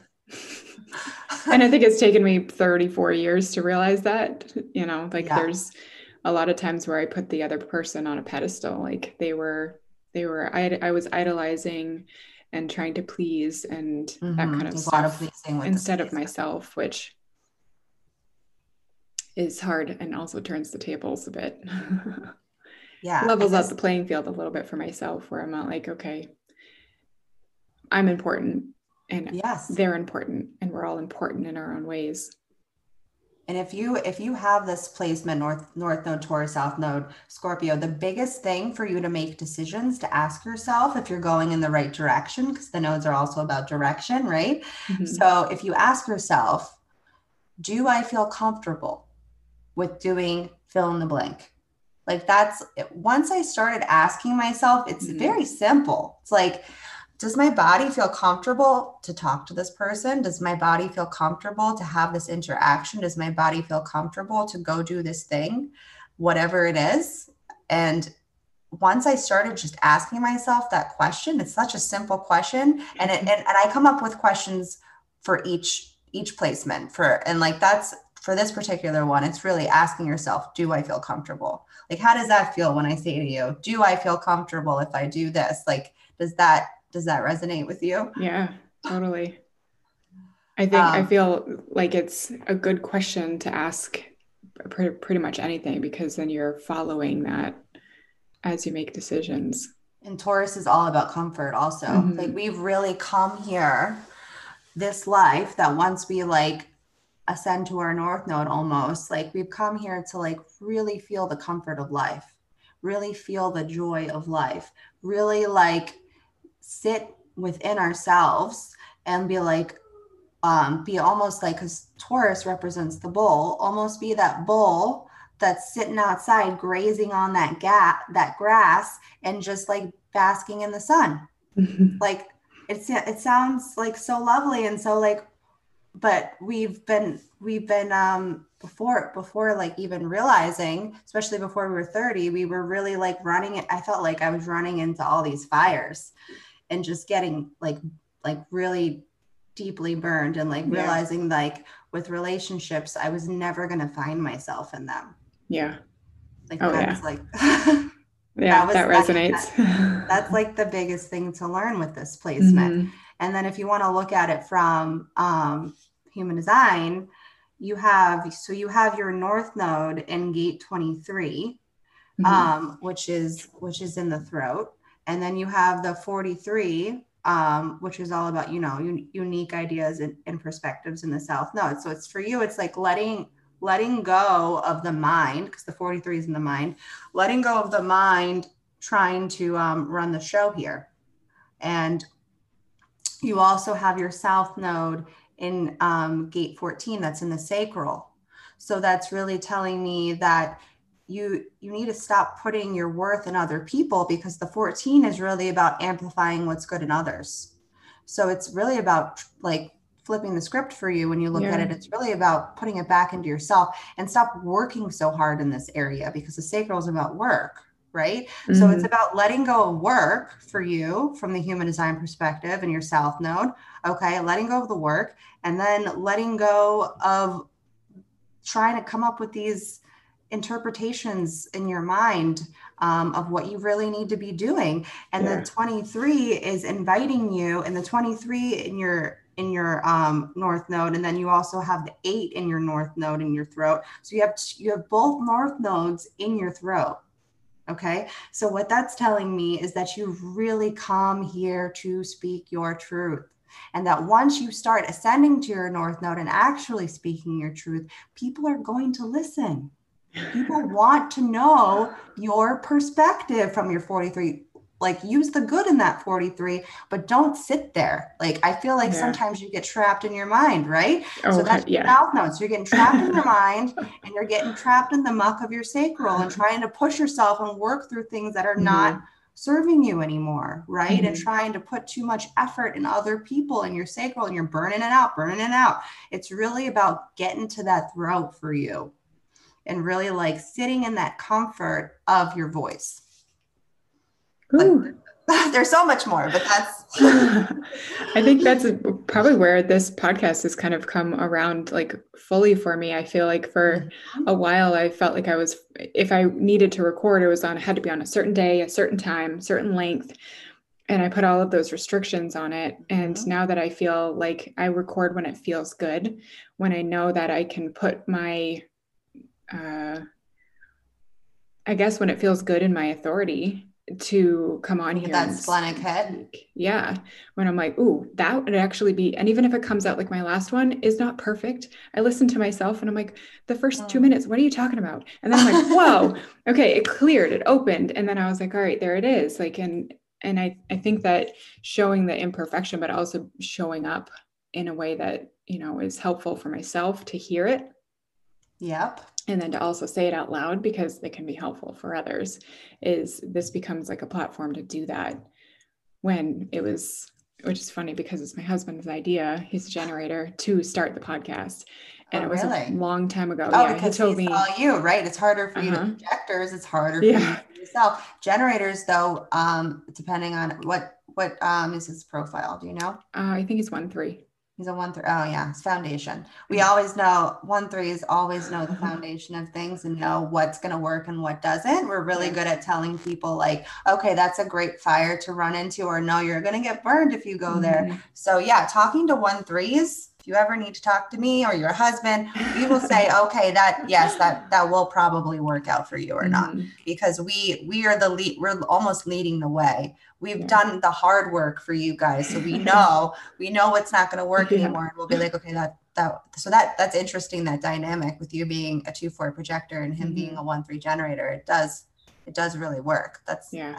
And I think it's taken me thirty-four years to realize that, you know, like yeah. there's a lot of times where I put the other person on a pedestal. Like they were, they were, I, I was idolizing and trying to please and mm-hmm. that kind of There's stuff a lot of pleasing with instead of myself, which is hard and also turns the tables a bit. Yeah. Levels up the playing field a little bit for myself, where I'm not like, okay, I'm important and yes. they're important and we're all important in our own ways. And if you, if you have this placement, North, North Node, Taurus, South Node, Scorpio, the biggest thing for you to make decisions, to ask yourself if you're going in the right direction, because the nodes are also about direction, right? Mm-hmm. So if you ask yourself, do I feel comfortable with doing fill in the blank? Like that's, once I started asking myself, it's mm-hmm. very simple. It's like, does my body feel comfortable to talk to this person? Does my body feel comfortable to have this interaction? Does my body feel comfortable to go do this thing, whatever it is? And once I started just asking myself that question, it's such a simple question. And it, and, and I come up with questions for each, each placement for, and like, that's, for this particular one, it's really asking yourself, do I feel comfortable? Like, how does that feel when I say to you, do I feel comfortable if I do this? Like, does that, does that resonate with you? Yeah, totally. I think um, I feel like it's a good question to ask pretty, pretty much anything, because then you're following that as you make decisions. And Taurus is all about comfort also. Mm-hmm. Like we've really come here, this life, that once we like, ascend to our North Node almost. Like we've come here to like really feel the comfort of life, really feel the joy of life, really like sit within ourselves and be like, um, be almost like, because Taurus represents the bull, almost be that bull that's sitting outside grazing on that gap, that grass, and just like basking in the sun. Mm-hmm. Like it's, it sounds like so lovely. And so like, but we've been, we've been, um, before, before like even realizing, especially before we were thirty, we were really like running it. I felt like I was running into all these fires and just getting like, like really deeply burned and like realizing yeah. like with relationships, I was never going to find myself in them. Yeah. Like, oh, that yeah. was like, yeah, that, was, that resonates. That, that's like the biggest thing to learn with this placement. Mm-hmm. And then if you want to look at it from um, human design, you have, so you have your North Node in gate twenty-three, mm-hmm. um, which is, which is in the throat. And then you have the forty-three, um, which is all about, you know, un- unique ideas and, and perspectives in the South Node. So it's for you, it's like letting, letting go of the mind, because the forty-three is in the mind, letting go of the mind, trying to um, run the show here. And you also have your South Node in um, gate fourteen, that's in the sacral. So that's really telling me that you you need to stop putting your worth in other people, because the fourteen is really about amplifying what's good in others. So it's really about like flipping the script for you when you look yeah. at it. It's really about putting it back into yourself and stop working so hard in this area, because the sacral is about work. Right. Mm-hmm. So it's about letting go of work for you from the human design perspective and your South Node. Okay. Letting go of the work, and then letting go of trying to come up with these interpretations in your mind um, of what you really need to be doing. And yeah. the twenty-three is inviting you, and the twenty-three in your, in your um, North Node. And then you also have the eight in your North Node in your throat. So you have, you have both North Nodes in your throat. Okay. So what that's telling me is that you've really come here to speak your truth. And that once you start ascending to your North Node and actually speaking your truth, people are going to listen. People want to know your perspective from your forty-three. Like use the good in that forty-three, but don't sit there. Like, I feel like yeah. sometimes you get trapped in your mind, right? Oh, so that's your yeah. South Node. So you're getting trapped in your mind, and you're getting trapped in the muck of your sacral and trying to push yourself and work through things that are mm-hmm. not serving you anymore. Right. Mm-hmm. And trying to put too much effort in other people in your sacral, and you're burning it out, burning it out. It's really about getting to that throat for you and really like sitting in that comfort of your voice. Like, there's so much more, but that's I think that's probably where this podcast has kind of come around like fully for me. I feel like for a while I felt like I was, if I needed to record, it was on, it had to be on a certain day, a certain time, certain length. And I put all of those restrictions on it. And mm-hmm. now that I feel like I record when it feels good, when I know that I can put my, uh, I guess when it feels good in my authority to come on here. That splenic head. Yeah. When I'm like, ooh, that would actually be, and even if it comes out like my last one is not perfect, I listen to myself and I'm like, the first oh. two minutes, what are you talking about? And then I'm like, whoa, okay. It cleared, it opened. And then I was like, all right, there it is. Like, and, and I, I think that showing the imperfection, but also showing up in a way that, you know, is helpful for myself to hear it. Yep. And then to also say it out loud, because it can be helpful for others, is this becomes like a platform to do that. When it was, which is funny because it's my husband's idea, he's a generator, to start the podcast. And oh, it was really? a long time ago. Oh, yeah, because he told me, all you, right? It's harder for uh-huh. you to projectors. It's harder for yeah. you to yourself. Generators though, um, depending on what, what um, is his profile, do you know? Uh, I think he's one, three. He's a one three. Oh yeah. It's foundation. We always know one threes always know the foundation of things and know what's going to work and what doesn't. We're really good at telling people like, okay, that's a great fire to run into, or no, you're going to get burned if you go there. Mm-hmm. So yeah, talking to one threes, if you ever need to talk to me or your husband, we will say, okay, that, yes, that, that will probably work out for you or mm-hmm. not, because we, we are the lead, we're almost leading the way. We've yeah. done the hard work for you guys. So we know, we know it's not going to work yeah. anymore. And we'll be like, okay, that, that so that that's interesting, that dynamic with you being a two four projector and him mm-hmm. being a one three generator. It does it does really work. That's yeah.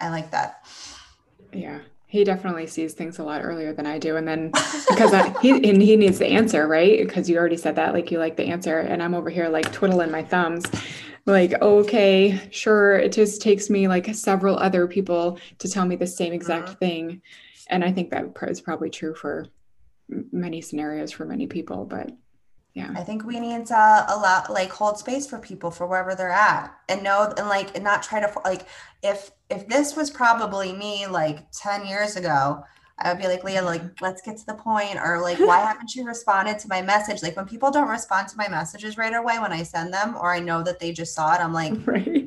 I, I like that. Yeah. He definitely sees things a lot earlier than I do. And then because I, he and he needs the answer, right? Because you already said that, like you like the answer. And I'm over here like twiddling my thumbs, like, okay, sure. It just takes me like several other people to tell me the same exact mm-hmm. thing. And I think that is probably true for many scenarios for many people. But yeah, I think we need to allow, like, hold space for people for wherever they're at, and know, and like, and not try to, like, if, if this was probably me like ten years ago, I would be like, Leah, like, let's get to the point, or like, why haven't you responded to my message? Like, when people don't respond to my messages right away, when I send them, or I know that they just saw it, I'm like, right.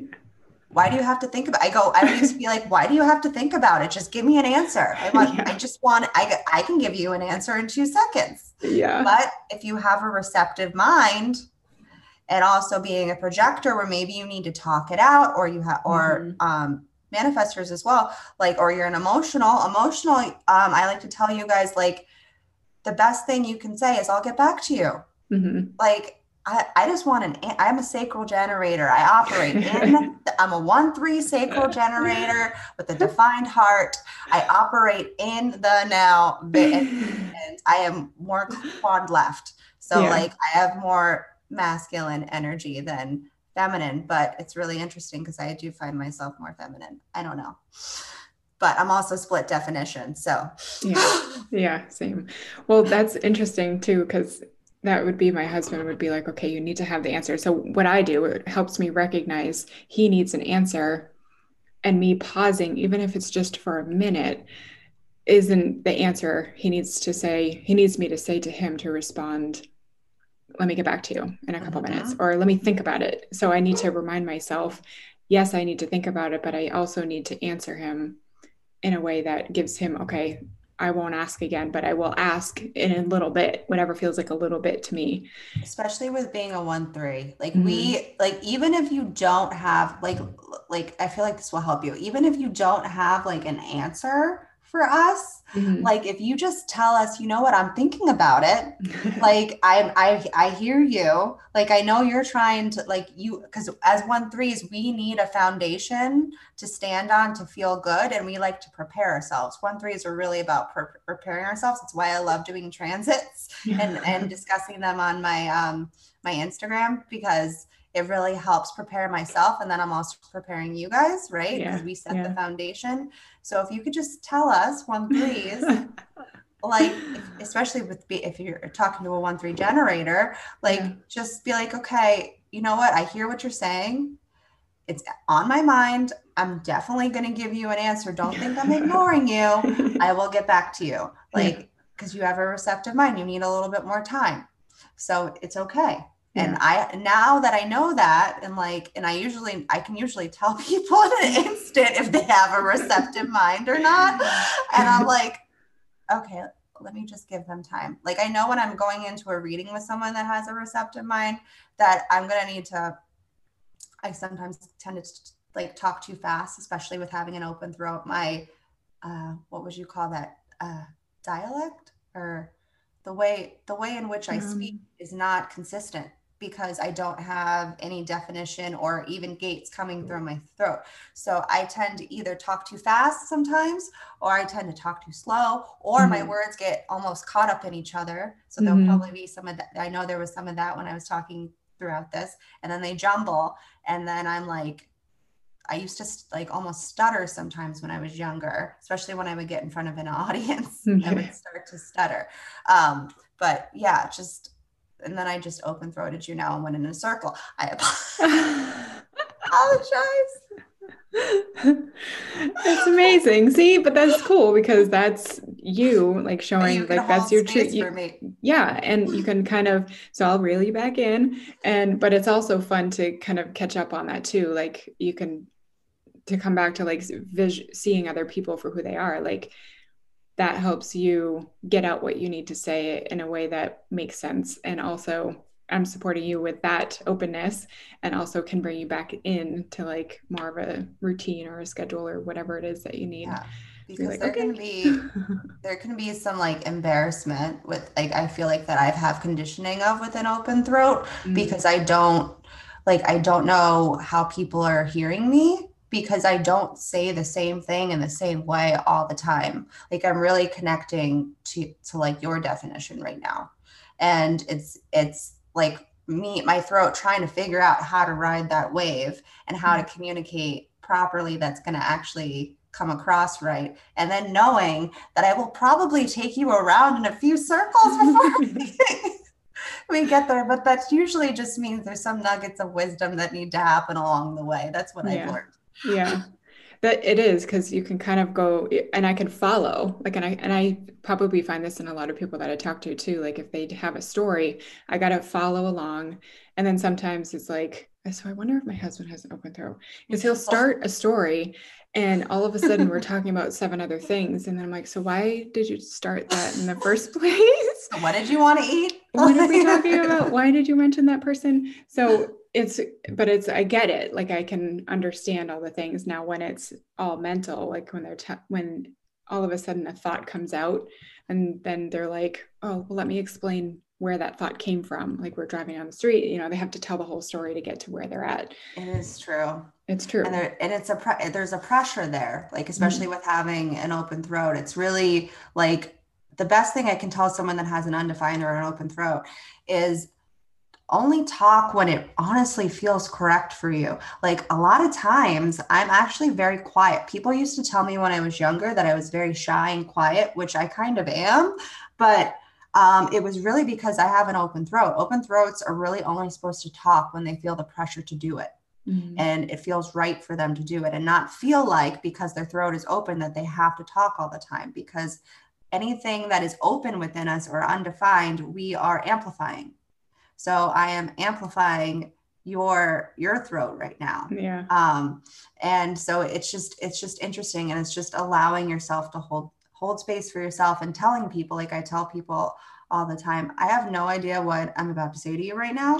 Why do you have to think about it? I go, I used to be like, why do you have to think about it? Just give me an answer. I want, yeah. I just want, I, I can give you an answer in two seconds. Yeah. But if you have a receptive mind, and also being a projector where maybe you need to talk it out, or you have, or mm-hmm. um, manifestors as well, like, or you're an emotional, emotional. Um, I like to tell you guys, like, the best thing you can say is, I'll get back to you. Mm-hmm. Like, I, I just want an, I'm a sacral generator. I operate in, the, I'm a one, three sacral generator with a defined heart. I operate in the now, and I am more quad left. So yeah. like, I have more masculine energy than feminine, but it's really interesting because I do find myself more feminine. I don't know. But I'm also split definition. So yeah, yeah, same. Well, that's interesting too, because that would be, my husband would be like, okay, you need to have the answer. So what I do, it helps me recognize he needs an answer, and me pausing, even if it's just for a minute, isn't the answer he needs to say. He needs me to say to him to respond, let me get back to you in a couple mm-hmm. minutes, or let me think about it. So I need to remind myself, yes, I need to think about it, but I also need to answer him in a way that gives him, okay, I won't ask again, but I will ask in a little bit, whatever feels like a little bit to me. Especially with being a one, three, like mm-hmm. we, like, even if you don't have like, like, I feel like this will help you. Even if you don't have like an answer for us, mm-hmm. like, if you just tell us, you know what, I'm thinking about it. Like, I, I, I hear you. Like, I know you're trying to, like, you, cause as one threes, we need a foundation to stand on, to feel good. And we like to prepare ourselves. One threes are really about pre- preparing ourselves. That's why I love doing transits yeah. and, and discussing them on my, um, my Instagram, because it really helps prepare myself. And then I'm also preparing you guys, right? Because yeah, we set yeah. the foundation. So if you could just tell us, one threes, like, if, especially with, be, if you're talking to a one, three generator, like yeah. just be like, okay, you know what? I hear what you're saying. It's on my mind. I'm definitely going to give you an answer. Don't think I'm ignoring you. I will get back to you. Like, because you have a receptive mind, you need a little bit more time. So it's okay. Yeah. And I, now that I know that, and like, and I usually, I can usually tell people in an instant if they have a receptive mind or not. And I'm like, okay, let me just give them time. Like, I know when I'm going into a reading with someone that has a receptive mind, that I'm going to need to, I sometimes tend to like talk too fast, especially with having an open throat. My, uh, what would you call that? Uh, dialect, or the way, the way in which I mm-hmm. speak is not consistent, because I don't have any definition or even gates coming through my throat. So I tend to either talk too fast sometimes, or I tend to talk too slow, or mm-hmm. my words get almost caught up in each other. So there'll mm-hmm. probably be some of that. I know there was some of that when I was talking throughout this, and then they jumble. And then I'm like, I used to like almost stutter sometimes when I was younger, especially when I would get in front of an audience, yeah. I would start to stutter. Um, but yeah, just, and then I just open throated you now and went in a circle. I apologize. It's amazing. See, but that's cool, because that's you like showing you like that's your truth. You, yeah. And you can kind of, so I'll reel you back in, and, but it's also fun to kind of catch up on that too. Like you can, to come back to like vis- seeing other people for who they are, like that helps you get out what you need to say in a way that makes sense. And also I'm supporting you with that openness, and also can bring you back in to like more of a routine or a schedule or whatever it is that you need. Yeah. because like, there okay. can be there can be some like embarrassment with like I feel like that I've have conditioning of with an open throat mm-hmm. because I don't like I don't know how people are hearing me because I don't say the same thing in the same way all the time. Like I'm really connecting to to like your definition right now, and it's it's like me my throat trying to figure out how to ride that wave and how mm-hmm. to communicate properly that's going to actually come across right, and then knowing that I will probably take you around in a few circles before we get there, but that usually just means there's some nuggets of wisdom that need to happen along the way. That's what yeah. I've learned. Yeah, that it is, because you can kind of go, and I can follow, like, and I and I probably find this in a lot of people that I talk to too, like if they have a story, I got to follow along, and then sometimes it's like, so I wonder if my husband has an open throat, because he'll start a story and all of a sudden we're talking about seven other things. And then I'm like, so why did you start that in the first place? What did you want to eat? What are we talking about? Why did you mention that person? So it's, but it's, I get it. Like I can understand all the things now when it's all mental, like when they're, t- when all of a sudden a thought comes out and then they're like, oh, well, let me explain where that thought came from. Like we're driving down the street, you know, they have to tell the whole story to get to where they're at. It is true. It's true. And, there, and it's a, pre- there's a pressure there, like, especially mm-hmm. with having an open throat, it's really like the best thing I can tell someone that has an undefined or an open throat is only talk when it honestly feels correct for you. Like a lot of times I'm actually very quiet. People used to tell me when I was younger that I was very shy and quiet, which I kind of am, but Um, it was really because I have an open throat. Open throats are really only supposed to talk when they feel the pressure to do it. Mm-hmm. And it feels right for them to do it and not feel like because their throat is open that they have to talk all the time, because anything that is open within us or undefined, we are amplifying. So I am amplifying your, your throat right now. Yeah. Um, and so it's just, it's just interesting. And it's just allowing yourself to hold hold space for yourself and telling people, like I tell people all the time, I have no idea what I'm about to say to you right now.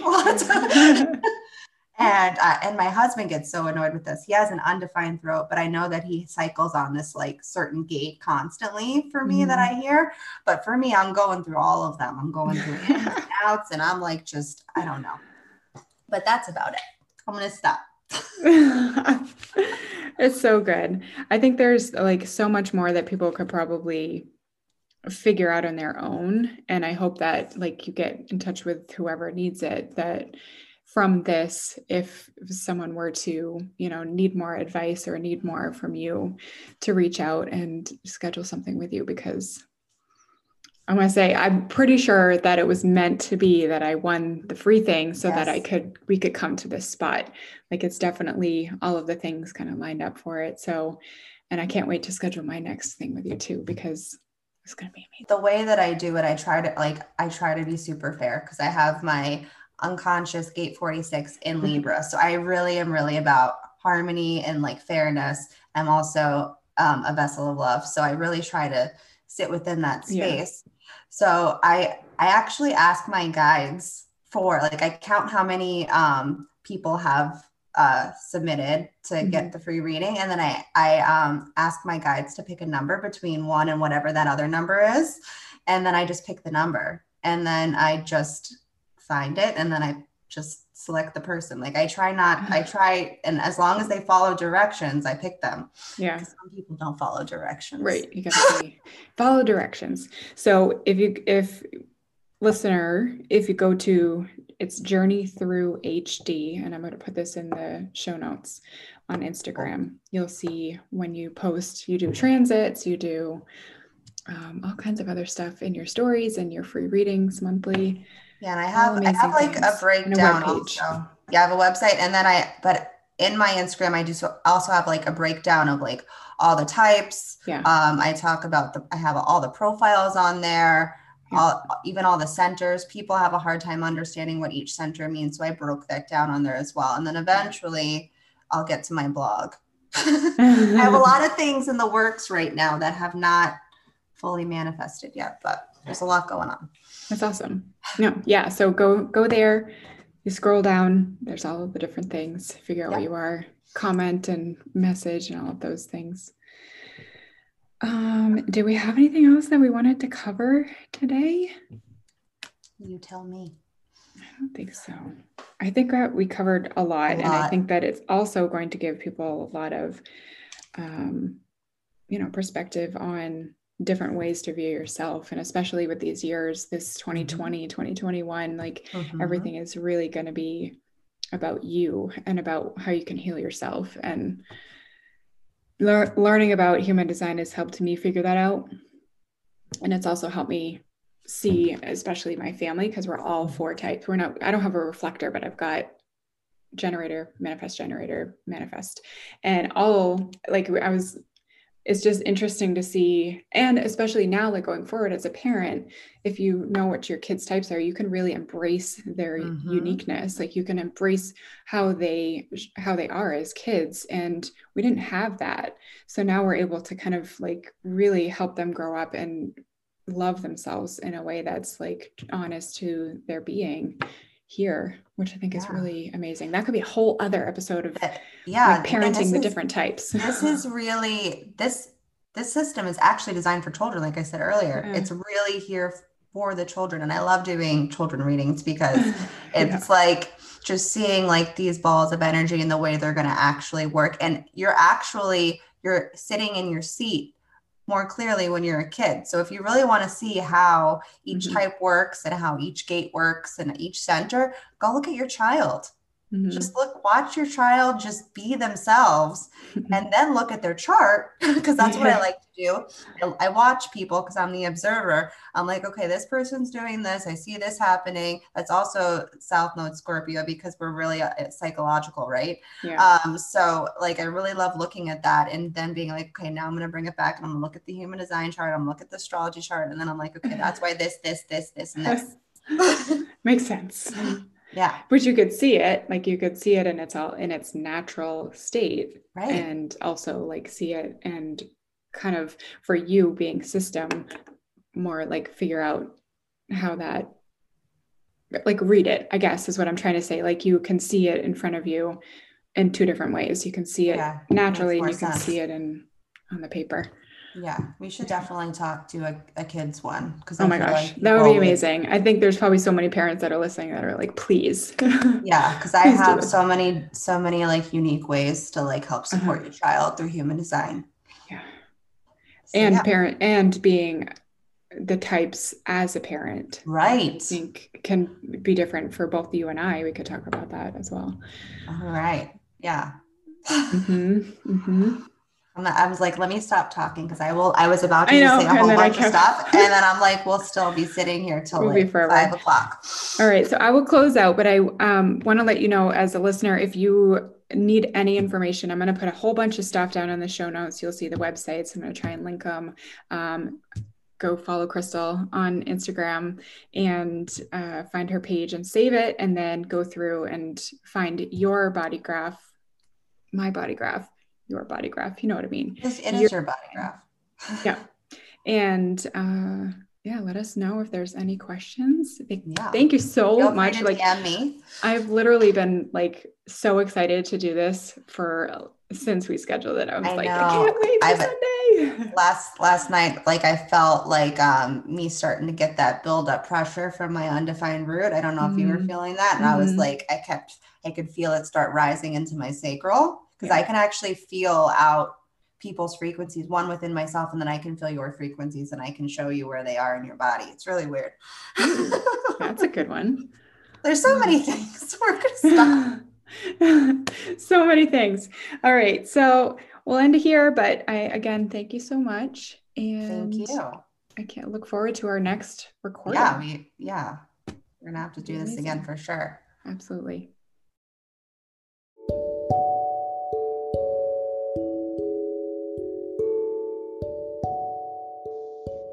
and uh, and my husband gets so annoyed with this. He has an undefined throat, but I know that he cycles on this like certain gate constantly for me mm. that I hear. But for me, I'm going through all of them. I'm going through ins and outs, and I'm like, just, I don't know. But that's about it. I'm going to stop. It's so good. I think there's like so much more that people could probably figure out on their own. And I hope that like you get in touch with whoever needs it, that from this, if someone were to, you know, need more advice or need more from you, to reach out and schedule something with you, because I want to say, I'm pretty sure that it was meant to be that I won the free thing so yes. that I could, we could come to this spot. Like it's definitely all of the things kind of lined up for it. So, and I can't wait to schedule my next thing with you too, because it's going to be amazing. The way that I do it, I try to like, I try to be super fair, because I have my unconscious gate forty-six in mm-hmm. Libra. So I really am really about harmony and like fairness. I'm also um, a vessel of love. So I really try to sit within that space. Yeah. So I, I actually ask my guides for like, I count how many um, people have uh, submitted to mm-hmm. get the free reading. And then I, I um, ask my guides to pick a number between one and whatever that other number is. And then I just pick the number, and then I just find it. And then I just select the person. Like I try not, I try. And as long as they follow directions, I pick them. Yeah. Some people don't follow directions. Right. You gotta follow directions. So if you, if listener, if you go to, it's Journey Through H D, and I'm going to put this in the show notes on Instagram. You'll see when you post, you do transits, you do um, all kinds of other stuff in your stories and your free readings monthly. Yeah. And I have, I have like a breakdown also. Yeah. I have a website, and then I, but in my Instagram, I do so also have like a breakdown of like all the types. Yeah. Um, I talk about the, I have all the profiles on there, yeah. all, even all the centers. People have a hard time understanding what each center means. So I broke that down on there as well. And then eventually I'll get to my blog. I have a lot of things in the works right now that have not fully manifested yet, but there's a lot going on. That's awesome. No. Yeah. So go, go there, you scroll down, there's all of the different things, figure out yeah. where you are, comment and message and all of those things. Um, do we have anything else that we wanted to cover today? You tell me. I don't think so. I think we covered a lot, a lot. And I think that it's also going to give people a lot of, um, you know, perspective on different ways to view yourself. And especially with these years, this twenty twenty, twenty twenty-one, like mm-hmm. everything is really going to be about you and about how you can heal yourself. And lear- learning about human design has helped me figure that out. And it's also helped me see, especially my family, because we're all four types. We're not, I don't have a reflector, but I've got generator, manifest, generator, manifest. And all like I was, it's just interesting to see. And especially now, like going forward as a parent, if you know what your kids' types are, you can really embrace their mm-hmm. uniqueness. Like you can embrace how they, how they are as kids. And we didn't have that. So now we're able to kind of like really help them grow up and love themselves in a way that's like honest to their being here, which I think yeah. is really amazing. That could be a whole other episode of but, yeah, like parenting the is, different types. This is really, this, this system is actually designed for children. Like I said earlier, yeah. it's really here for the children. And I love doing children readings because it's yeah. like just seeing like these balls of energy and the way they're going to actually work. And you're actually, you're sitting in your seat more clearly when you're a kid. So if you really want to see how each mm-hmm. type works and how each gate works and each center, go look at your child. Mm-hmm. Just look, watch your child just be themselves mm-hmm. and then look at their chart, because that's what I like to do. I, I watch people because I'm the observer. I'm like, okay, this person's doing this. I see this happening. That's also South Node Scorpio, because we're really uh, psychological, right? Yeah. Um, so like, I really love looking at that and then being like, okay, now I'm going to bring it back and I'm going to look at the human design chart. I'm going to look at the astrology chart. And then I'm like, okay, that's why this, this, this, this, and this. Makes sense. Yeah. But you could see it, like you could see it and it's all in its natural state. Right. And also like see it and kind of for you being system more like figure out how that, like read it, I guess is what I'm trying to say. Like you can see it in front of you in two different ways. You can see it yeah, naturally and you sense. Can see it in on the paper. Yeah, we should definitely talk to a, a kid's one. Because oh my gosh, like that would be amazing. I think there's probably so many parents that are listening that are like, please. Yeah, because I have so many, so many like unique ways to like help support uh-huh. your child through human design. Yeah, so, and yeah. parent and being the types as a parent, right? I think can be different for both you and I. We could talk about that as well. All right. Yeah. Mm-hmm. Mm-hmm. I was like, let me stop talking because I will. I was about to know, say a whole bunch of stuff, and then I'm like, we'll still be sitting here till we'll like five o'clock. All right, so I will close out, but I um, want to let you know as a listener, if you need any information, I'm going to put a whole bunch of stuff down in the show notes. You'll see the websites. I'm going to try and link them. Um, go follow Krystle on Instagram and uh, find her page and save it, and then go through and find your body graph, my body graph. Your body graph, you know what I mean? It is your, your body graph. Yeah. And uh, yeah, let us know if there's any questions. Thank, yeah. thank you so Feel much. Like, D M me. I've literally been like so excited to do this for since we scheduled it. I was I like, know. I can't wait for Sunday. Last last night, like I felt like um, me starting to get that buildup pressure from my undefined root. I don't know if mm. you were feeling that, and mm. I was like, I kept, I could feel it start rising into my sacral. Because I can actually feel out people's frequencies, one within myself, and then I can feel your frequencies and I can show you where they are in your body. It's really weird. That's a good one. There's so many things. We're going to stop. So many things. All right. So we'll end here, but I, again, thank you so much. And thank you. I can't look forward to our next recording. Yeah. We, yeah. We're going to have to do Amazing. This again for sure. Absolutely.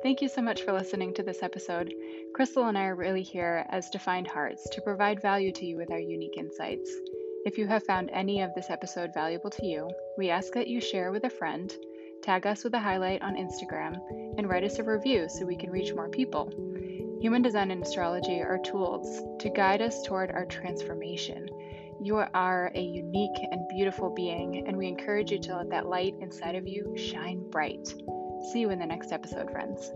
Thank you so much for listening to this episode. Krystle and I are really here as defined hearts to provide value to you with our unique insights. If you have found any of this episode valuable to you, we ask that you share with a friend, tag us with a highlight on Instagram, and write us a review so we can reach more people. Human design and astrology are tools to guide us toward our transformation. You are a unique and beautiful being, and we encourage you to let that light inside of you shine bright. See you in the next episode, friends.